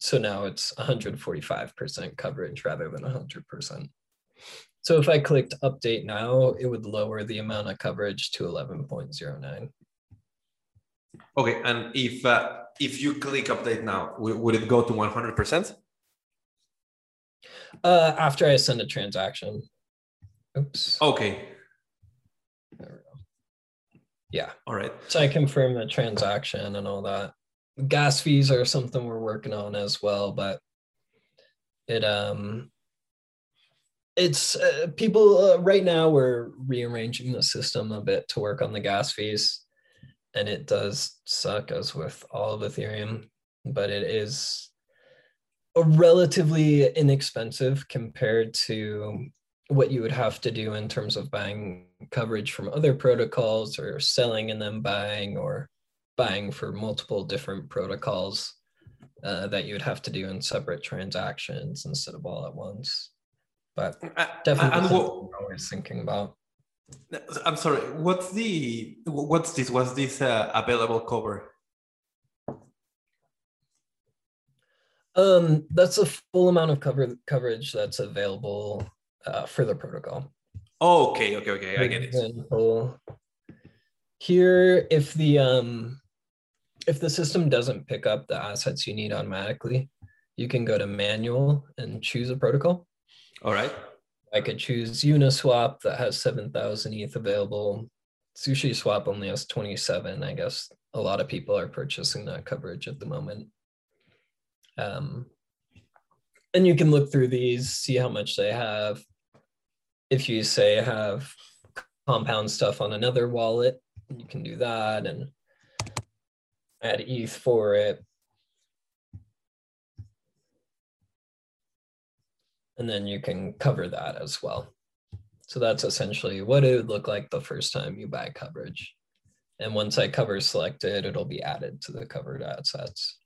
So now it's 145% coverage rather than 100%. So if I clicked update now, it would lower the amount of coverage to 11.09. Okay, and if you click update now, would it go to 100%? After I send a transaction. Oops. Okay. There we go. Yeah. All right. So I confirm the transaction and all that. Gas fees are something we're working on as well, but it's people right now we're rearranging the system a bit to work on the gas fees, and it does suck, as with all of Ethereum, but it is relatively inexpensive compared to what you would have to do in terms of buying coverage from other protocols, or selling and then buying, or buying for multiple different protocols that you would have to do in separate transactions instead of all at once. But definitely something we're always thinking about. I'm sorry, what's this available cover? That's the full amount of coverage that's available for the protocol. Oh, okay, I get it. Here, if the system doesn't pick up the assets you need automatically, you can go to manual and choose a protocol. All right. I could choose Uniswap that has 7,000 ETH available. SushiSwap only has 27. I guess a lot of people are purchasing that coverage at the moment. And you can look through these, see how much they have. If you say have Compound stuff on another wallet, you can do that and add ETH for it. And then you can cover that as well. So that's essentially what it would look like the first time you buy coverage. And once I cover selected, it'll be added to the covered assets.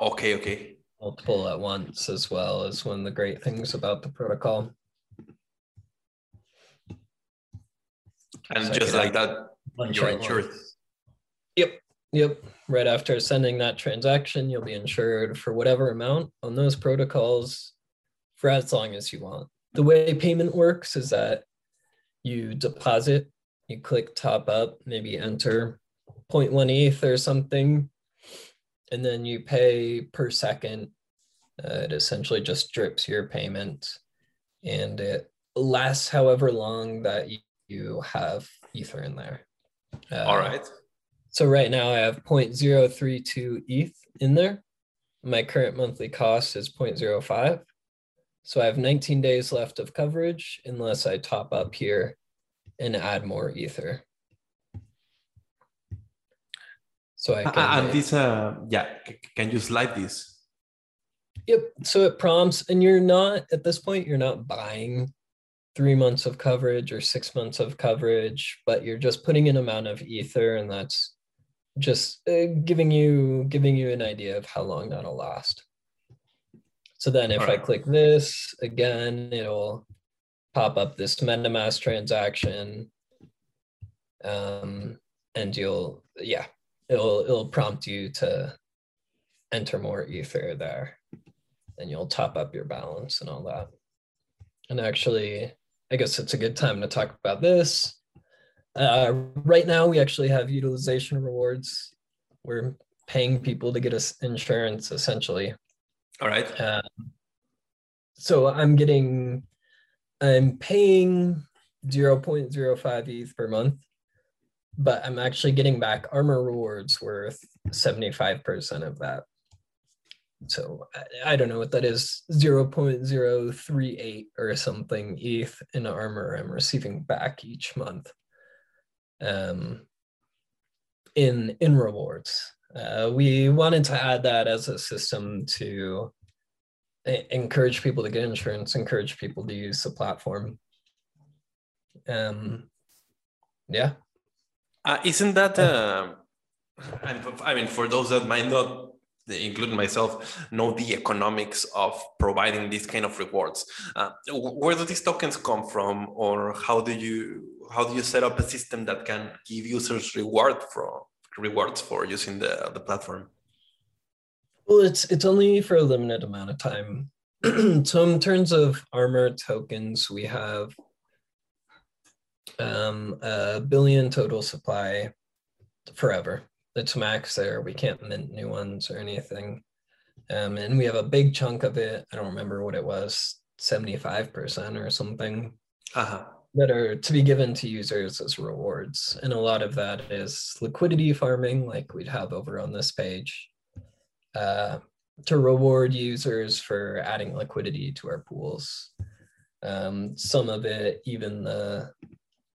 Okay. Multiple at once as well is one of the great things about the protocol. And so just like that, you're insured. Yep. Right after sending that transaction, you'll be insured for whatever amount on those protocols for as long as you want. The way payment works is that you deposit, you click top up, maybe enter 0.1 ETH or something, and then you pay per second. It essentially just drips your payment, and it lasts however long that you have Ether in there. All right. So right now I have 0.032 ETH in there. My current monthly cost is 0.05. So I have 19 days left of coverage unless I top up here and add more Ether. So I can, and this, yeah, can you slide this? Yep, so it prompts, and you're not, at this point, you're not buying 3 months of coverage or 6 months of coverage, but you're just putting an amount of Ether, and that's just giving you an idea of how long that'll last. So then if I click this, again, it'll pop up this MetaMask transaction, and you'll, yeah, it'll prompt you to enter more Ether there, and you'll top up your balance and all that. And actually, I guess it's a good time to talk about this. Right now, we actually have utilization rewards. We're paying people to get us insurance, essentially. All right. So I'm paying 0.05 ETH per month, but I'm actually getting back Armor rewards worth 75% of that. So I don't know what that is, 0.038 or something ETH in Armor I'm receiving back each month in rewards. We wanted to add that as a system to encourage people to get insurance, encourage people to use the platform. Yeah. Isn't that, I mean, for those that might not, including myself, know the economics of providing these kind of rewards. Where do these tokens come from, or how do you set up a system that can give users rewards for using the platform? Well, it's only for a limited amount of time. So in terms of Armor tokens, we have 1 billion total supply forever. It's max there. We can't mint new ones or anything. And we have a big chunk of it. I don't remember what it was, 75% or something, that are to be given to users as rewards. And a lot of that is liquidity farming, like we'd have over on this page, to reward users for adding liquidity to our pools. Some of it, even the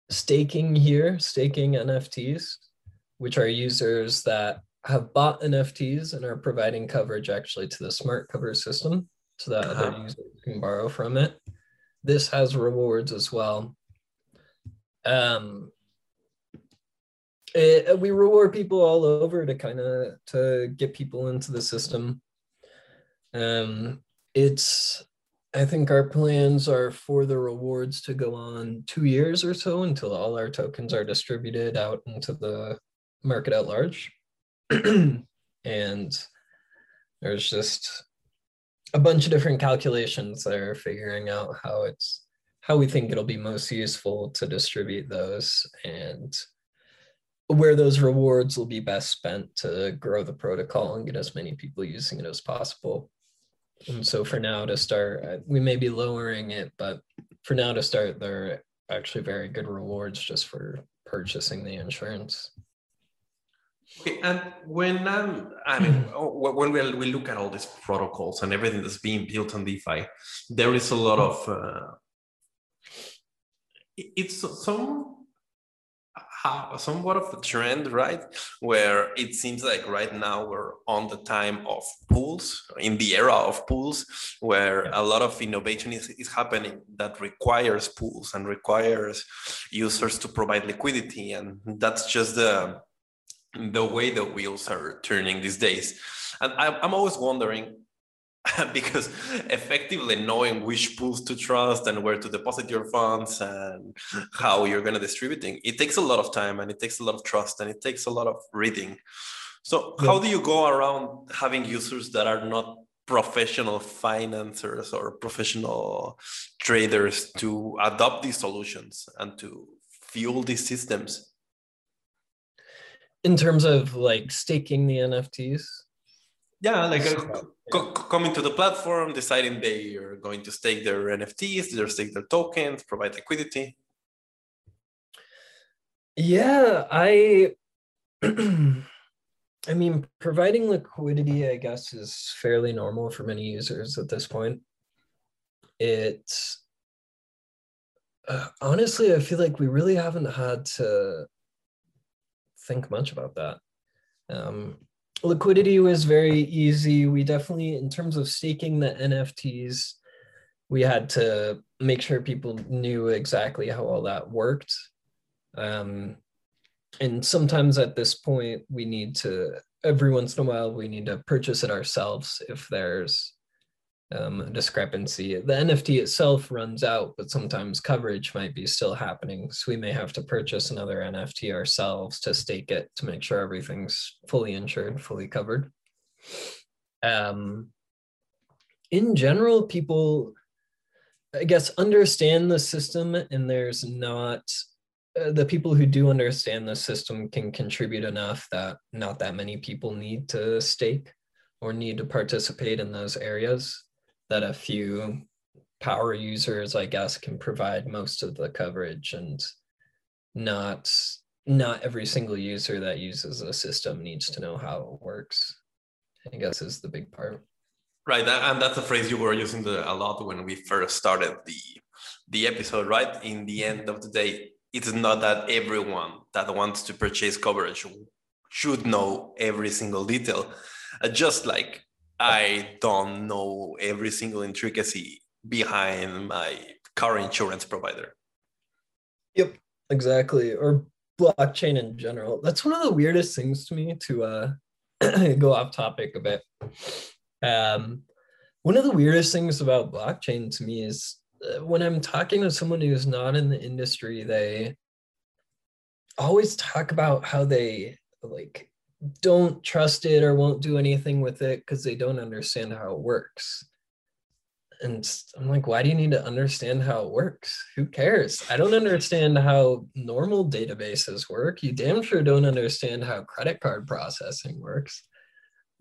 staking here, staking NFTs, which are users that have bought NFTs and are providing coverage actually to the smart cover system so that other users can borrow from it. This has rewards as well. We reward people all over to kind of to get people into the system. I think our plans are for the rewards to go on 2 years or so until all our tokens are distributed out into the market at large. And there's just a bunch of different calculations there, figuring out how we think it'll be most useful to distribute those and where those rewards will be best spent to grow the protocol and get as many people using it as possible. And so for now to start, we may be lowering it, but for now to start, they're actually very good rewards just for purchasing the insurance. Okay, and when I mean, when we look at all these protocols and everything that's being built on DeFi, there is a lot of it's somewhat of a trend, right? Where it seems like right now we're on the time of pools, in the era of pools, where a lot of innovation is happening that requires pools and requires users to provide liquidity, and that's just the way the wheels are turning these days. And I'm always wondering, because effectively knowing which pools to trust and where to deposit your funds and how you're going to distribute it, it takes a lot of time and it takes a lot of trust and it takes a lot of reading. So how do you go around having users that are not professional financiers or professional traders to adopt these solutions and to fuel these systems? In terms of like staking the NFTs? Yeah, like coming to the platform, deciding they are going to stake their NFTs, they're stake their tokens, provide liquidity. Yeah, I mean, providing liquidity, I guess, is fairly normal for many users at this point. It's honestly, I feel like we really haven't had to think much about that. Liquidity was very easy. We definitely, in terms of staking the NFTs, we had to make sure people knew exactly how all that worked. And sometimes at this point, we need to, every once in a while, we need to purchase it ourselves if there's a discrepancy. The NFT itself runs out, but sometimes coverage might be still happening. So we may have to purchase another NFT ourselves to stake it to make sure everything's fully insured, fully covered. In general, people, I guess, understand the system, and there's not... the people who do understand the system can contribute enough that not that many people need to stake or need to participate in those areas, that a few power users, I guess, can provide most of the coverage, and not every single user that uses the system needs to know how it works, I guess, is the big part. Right, and that's a phrase you were using a lot when we first started the episode, right? In the end of the day, it's not that everyone that wants to purchase coverage should know every single detail. Just like I don't know every single intricacy behind my car insurance provider. Yep, exactly. Or blockchain in general. That's one of the weirdest things to me, to go off topic a bit. One of the weirdest things about blockchain to me is when I'm talking to someone who's not in the industry, they always talk about how they like don't trust it or won't do anything with it because they don't understand how it works. And I'm like, why do you need to understand how it works? Who cares? I don't understand how normal databases work. You damn sure don't understand how credit card processing works.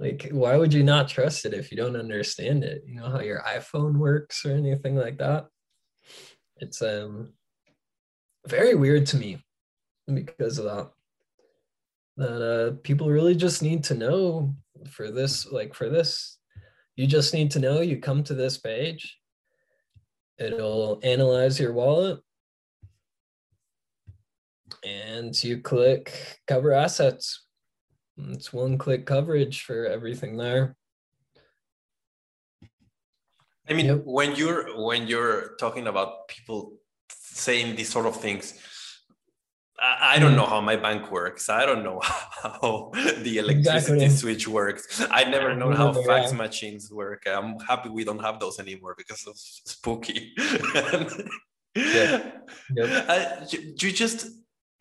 Like, why would you not trust it if you don't understand it? You know how your iPhone works or anything like that? It's very weird to me because of that. That people really just need to know for this, like for this, you just need to know, you come to this page, it'll analyze your wallet, and you click cover assets. It's one-click coverage for everything there. I mean, yep. when you're talking about people saying these sort of things, I don't know how my bank works. I don't know how the electricity switch works. I never know how fax machines work. I'm happy we don't have those anymore because it's spooky. Yep. You just,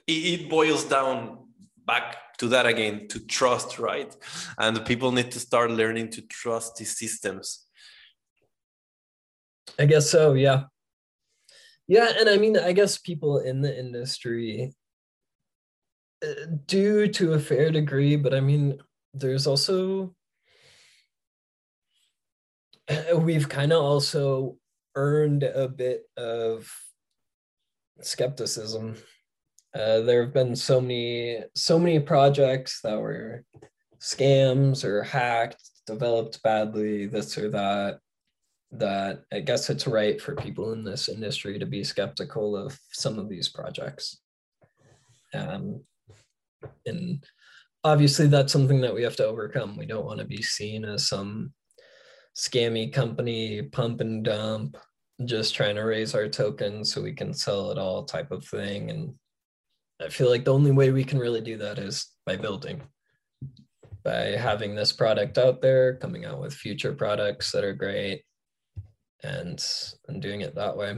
it boils down back to that again, to trust, right? And people need to start learning to trust these systems. I guess so, yeah. Yeah, and I mean, I guess people in the industry do to a fair degree, but I mean, there's also, we've kind of also earned a bit of skepticism. There have been so many projects that were scams or hacked, developed badly, this or that, that I guess it's right for people in this industry to be skeptical of some of these projects. And obviously that's something that we have to overcome. We don't want to be seen as some scammy company, pump and dump, just trying to raise our tokens so we can sell it all type of thing. And I feel like the only way we can really do that is by building, by having this product out there, coming out with future products that are great, and doing it that way.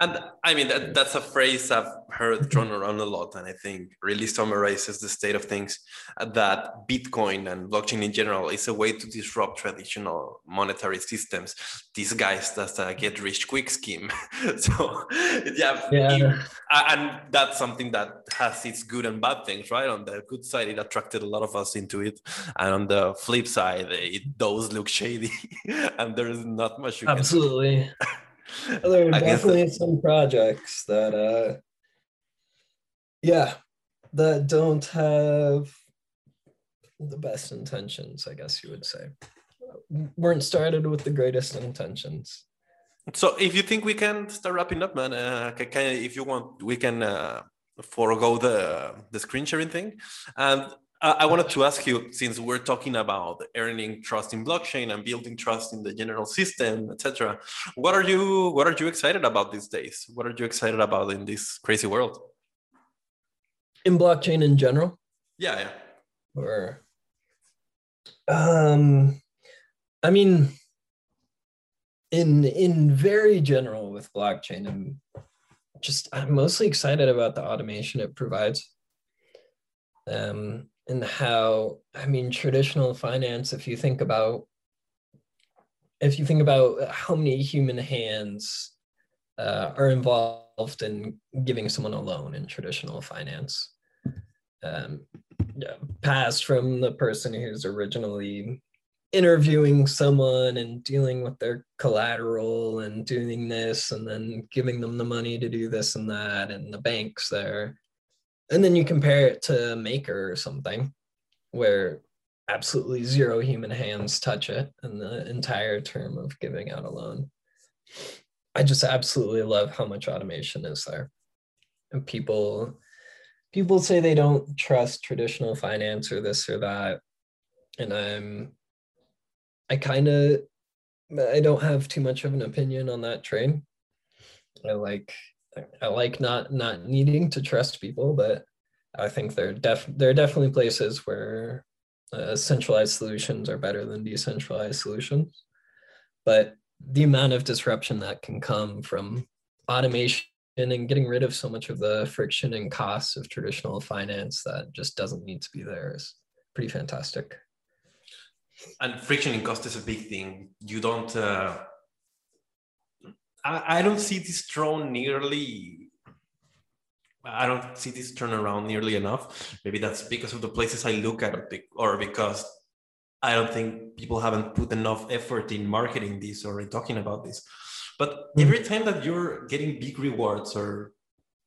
And I mean, that's a phrase I've heard thrown around a lot, and I think really summarizes the state of things, that Bitcoin and blockchain in general is a way to disrupt traditional monetary systems disguised as a get-rich-quick scheme. So, yeah. And that's something that has its good and bad things, right? On the good side, it attracted a lot of us into it. And on the flip side, it does look shady, and there's not much you can do. Absolutely. There are definitely some projects that, that don't have the best intentions, I guess you would say. Weren't started with the greatest intentions. So if you think we can start wrapping up, man, if you want, we can forego the screen sharing thing. And I wanted to ask you, since we're talking about earning trust in blockchain and building trust in the general system, etc., what are you excited about these days? What are you excited about in this crazy world? In blockchain in general? Yeah. Or, I mean, in very general with blockchain, I'm mostly excited about the automation it provides. And how, I mean, traditional finance, if you think about how many human hands are involved in giving someone a loan in traditional finance, passed from the person who's originally interviewing someone and dealing with their collateral and doing this and then giving them the money to do this and that, and the bank's there. And then you compare it to Maker or something where absolutely zero human hands touch it in the entire term of giving out a loan. I just absolutely love how much automation is there. And people say they don't trust traditional finance or this or that. And I don't have too much of an opinion on that train. I like not needing to trust people, but I think there are definitely places where centralized solutions are better than decentralized solutions. But the amount of disruption that can come from automation and getting rid of so much of the friction and costs of traditional finance that just doesn't need to be there is pretty fantastic. And friction and cost is a big thing. You don't... I don't see this turnaround nearly enough. Maybe that's because of the places I look at, or because I don't think people haven't put enough effort in marketing this or in talking about this. But every time that you're getting big rewards or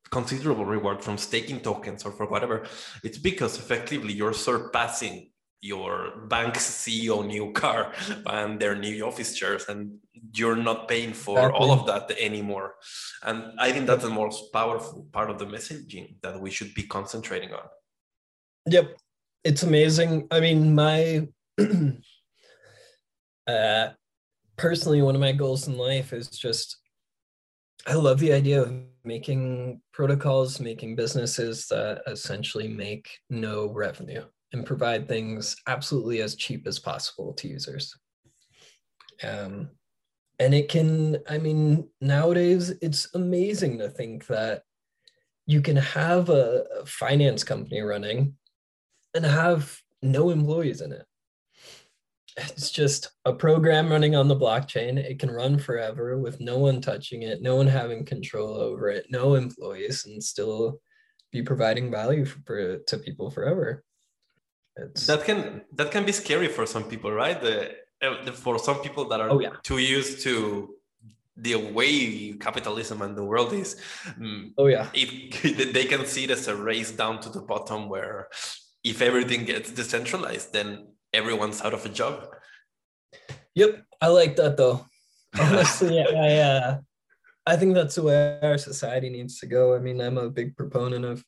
considerable reward from staking tokens or for whatever, it's because effectively you're surpassing your bank's CEO new car and their new office chairs, and you're not paying for all of that anymore. And I think that's the most powerful part of the messaging that we should be concentrating on. Yep. It's amazing. I mean, my personally, one of my goals in life is just, I love the idea of making protocols, making businesses that essentially make no revenue and provide things absolutely as cheap as possible to users. And it can, I mean, nowadays, it's amazing to think that you can have a finance company running and have no employees in it. It's just a program running on the blockchain. It can run forever with no one touching it, no one having control over it, no employees, and still be providing value to people forever. That can be scary for some people, right? For some people that are too used to the way capitalism and the world is. They can see it as a race down to the bottom, where if everything gets decentralized, then everyone's out of a job. Yep, I like that though. Honestly, I think that's the way our society needs to go. I mean, I'm a big proponent of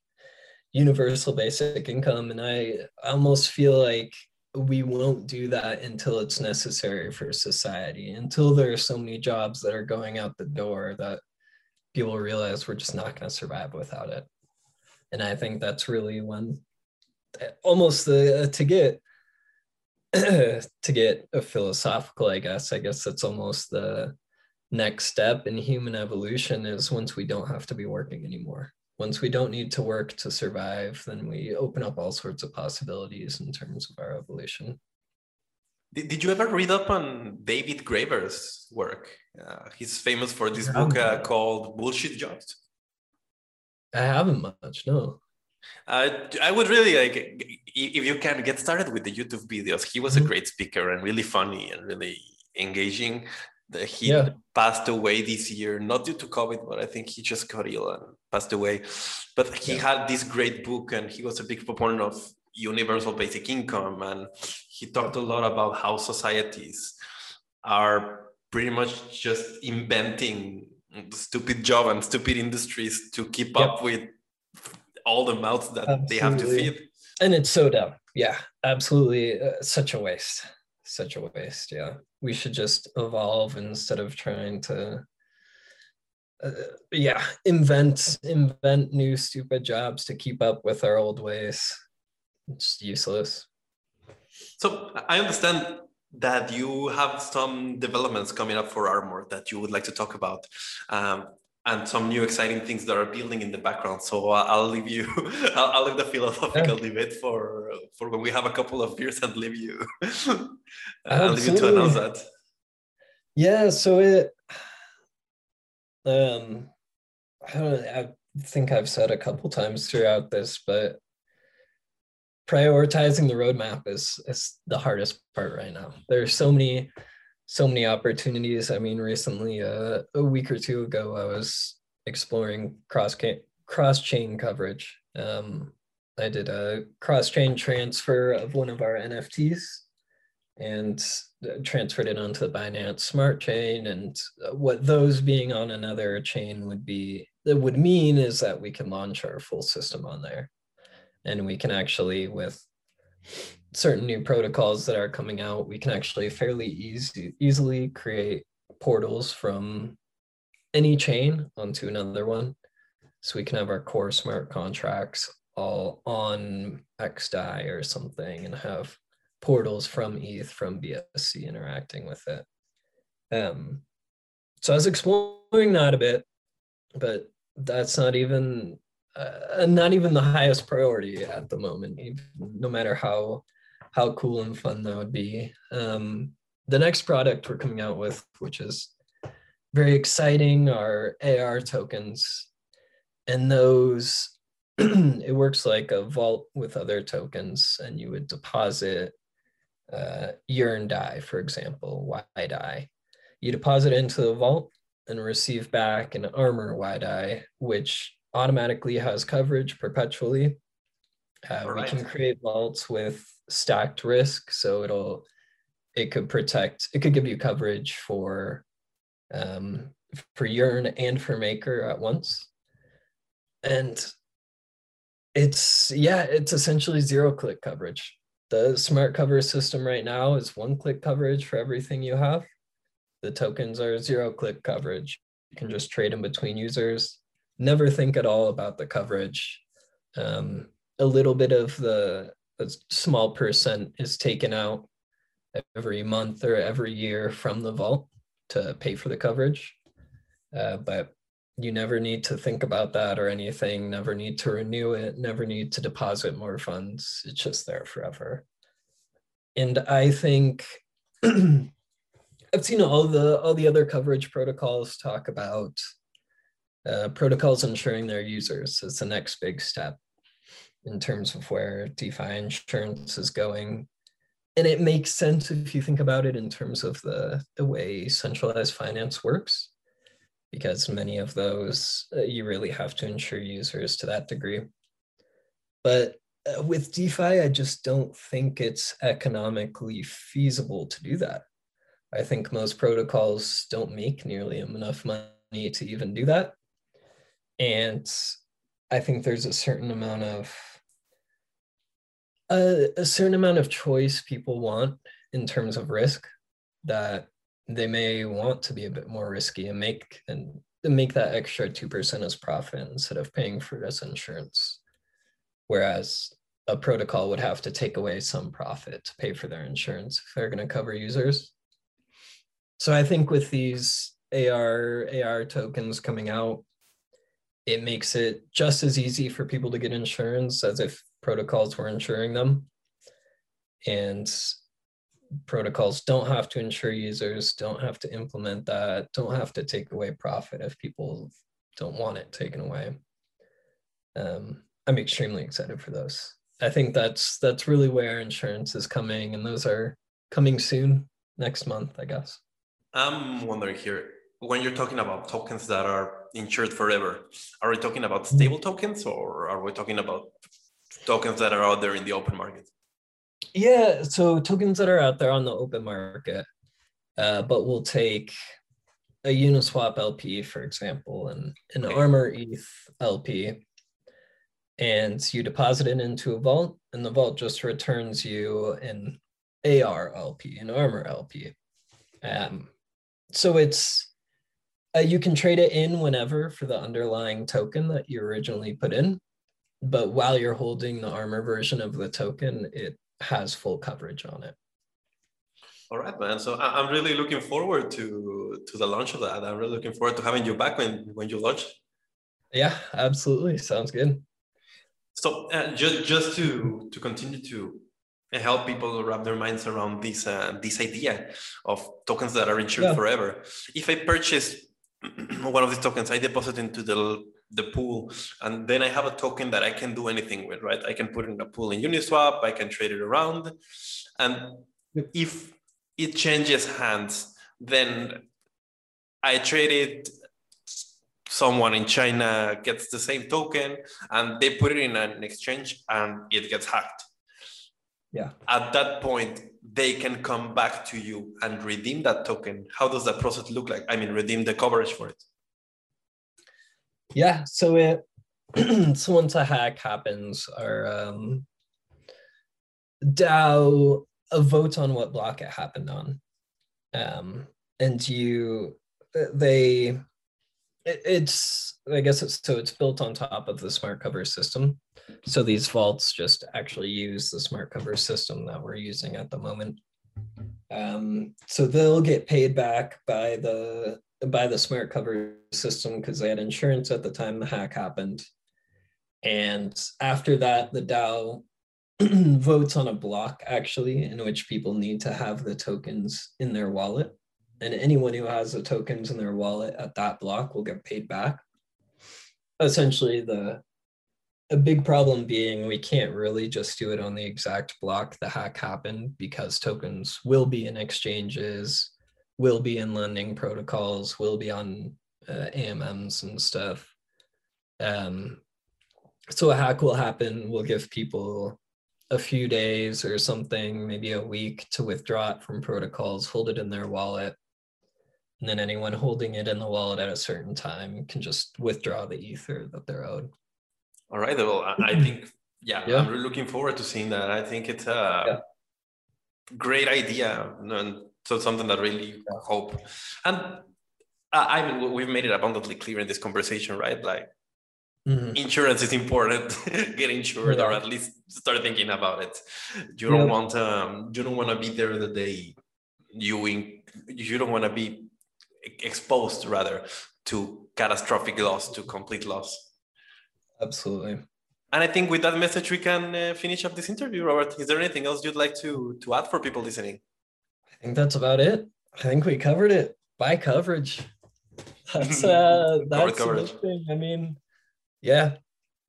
universal basic income, and I almost feel like we won't do that until it's necessary for society, until there are so many jobs that are going out the door that people realize we're just not going to survive without it. And I think that's really when almost to get a philosophical, I guess that's almost the next step in human evolution, is once we don't have to be working anymore. Once we don't need to work to survive, then we open up all sorts of possibilities in terms of our evolution. Did you ever read up on David Graeber's work? He's famous for this book called Bullshit Jobs. I haven't much, no. I would really if you can, get started with the YouTube videos. He was a great speaker and really funny and really engaging. He passed away this year, not due to COVID, but I think he just got ill and passed away. But he had this great book, and he was a big proponent of universal basic income, and he talked a lot about how societies are pretty much just inventing stupid jobs and stupid industries to keep up with all the mouths that they have to feed. And it's so dumb. Yeah, absolutely. Such a waste. Such a waste. Yeah. We should just evolve instead of trying to invent new stupid jobs to keep up with our old ways. It's useless. So I understand that you have some developments coming up for Armor that you would like to talk about, and some new exciting things that are building in the background. So I'll leave you, I'll leave the philosophical debate for when we have a couple of beers and leave you. I'll leave you to announce that. Yeah, so I think I've said a couple times throughout this, but prioritizing the roadmap is the hardest part right now. There are so many opportunities. I mean, recently, a week or two ago, I was exploring cross-chain coverage. I did a cross-chain transfer of one of our NFTs and transferred it onto the Binance Smart Chain. And what those being on another chain would mean is that we can launch our full system on there. And we can actually, with certain new protocols that are coming out, we can actually fairly easily create portals from any chain onto another one. So we can have our core smart contracts all on XDAI or something and have portals from ETH, from BSC interacting with it. So I was exploring that a bit, but that's not even the highest priority at the moment, no matter how cool and fun that would be. The next product we're coming out with, which is very exciting, are AR tokens. And those, it works like a vault with other tokens, and you would deposit Yearn DAI, for example, yDAI. You deposit into the vault and receive back an Armor yDAI, which automatically has coverage perpetually. We can create vaults with stacked risk, so it could give you coverage for Yearn and for Maker at once. And it's essentially zero-click coverage. The smart cover system right now is one-click coverage for everything you have. The tokens are zero-click coverage. You can just trade in between users. Never think at all about the coverage. A little bit of a small percent is taken out every month or every year from the vault to pay for the coverage. But you never need to think about that or anything, never need to renew it, never need to deposit more funds. It's just there forever. And I think I've seen all the other coverage protocols talk about protocols ensuring their users is the next big step in terms of where DeFi insurance is going. And it makes sense if you think about it in terms of the way centralized finance works, because many of those, you really have to insure users to that degree. But with DeFi, I just don't think it's economically feasible to do that. I think most protocols don't make nearly enough money to even do that. And I think there's a certain amount of choice people want in terms of risk, that they may want to be a bit more risky and make that extra 2% as profit instead of paying for it as insurance. Whereas a protocol would have to take away some profit to pay for their insurance if they're going to cover users. So I think with these AR tokens coming out, it makes it just as easy for people to get insurance as if protocols were insuring them. And protocols don't have to insure users, don't have to implement that, don't have to take away profit if people don't want it taken away. I'm extremely excited for those. I think that's really where insurance is coming, and those are coming soon, next month, I guess. I'm wondering here, when you're talking about tokens that are insured forever, are we talking about stable tokens, or are we talking about tokens that are out there in the open market? Yeah, so tokens that are out there on the open market, but we'll take a Uniswap LP, for example, and an Armor ETH LP. And you deposit it into a vault, and the vault just returns you an AR LP, an Armor LP. So it's, you can trade it in whenever for the underlying token that you originally put in. But while you're holding the Armor version of the token, it has full coverage on it. All right, man. So I'm really looking forward to the launch of that. I'm really looking forward to having you back when you launch. Yeah, absolutely. Sounds good. So just to continue to help people wrap their minds around this this idea of tokens that are insured forever. If I purchase one of these tokens, I deposit into the pool, and then I have a token that I can do anything with, right? I can put it in a pool in Uniswap, I can trade it around. And if it changes hands, then I trade it. Someone in China gets the same token and they put it in an exchange and it gets hacked. Yeah. At that point, they can come back to you and redeem that token. How does that process look like? I mean, redeem the coverage for it. Yeah, so so once a hack happens, our DAO votes on what block it happened on, and it's built on top of the smart cover system. So these vaults just actually use the smart cover system that we're using at the moment. So they'll get paid back by the smart cover system because they had insurance at the time the hack happened. And after that, the DAO votes on a block actually in which people need to have the tokens in their wallet. And anyone who has the tokens in their wallet at that block will get paid back. Essentially, a big problem being we can't really just do it on the exact block the hack happened because tokens will be in exchanges, will be in lending protocols, will be on AMMs and stuff. So a hack will happen. We'll give people a few days or something, maybe a week, to withdraw it from protocols, hold it in their wallet. And then anyone holding it in the wallet at a certain time can just withdraw the ether that they're owed. All right. Well, I think, yeah, I'm really looking forward to seeing that. I think it's a great idea. And so something that really hope. And I mean, we've made it abundantly clear in this conversation, right? Like insurance is important. Get insured or at least start thinking about it. You don't want, you don't want to be there the day you don't want to be exposed rather to catastrophic loss, to complete loss. Absolutely. And I think with that message, we can finish up this interview, Robert. Is there anything else you'd like to add for people listening? I think that's about it. I think we covered it. Buy coverage. That's the thing. I mean, yeah,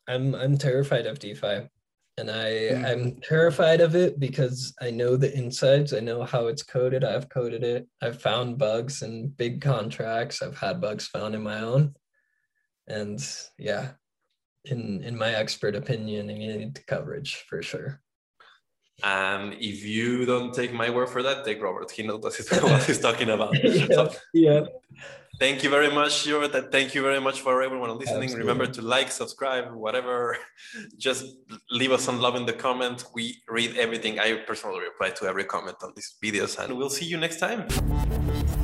I'm terrified of DeFi. And I'm terrified of it because I know the insides. I know how it's coded. I've coded it. I've found bugs in big contracts. I've had bugs found in my own. And yeah, in my expert opinion, I need coverage for sure. And if you don't take my word for that, take Robert. He knows what he's talking about. Thank you very much, Robert. Thank you very much for everyone listening. Absolutely. Remember to like, subscribe, whatever. Just leave us some love in the comments. We read everything. I personally reply to every comment on these videos, and we'll see you next time.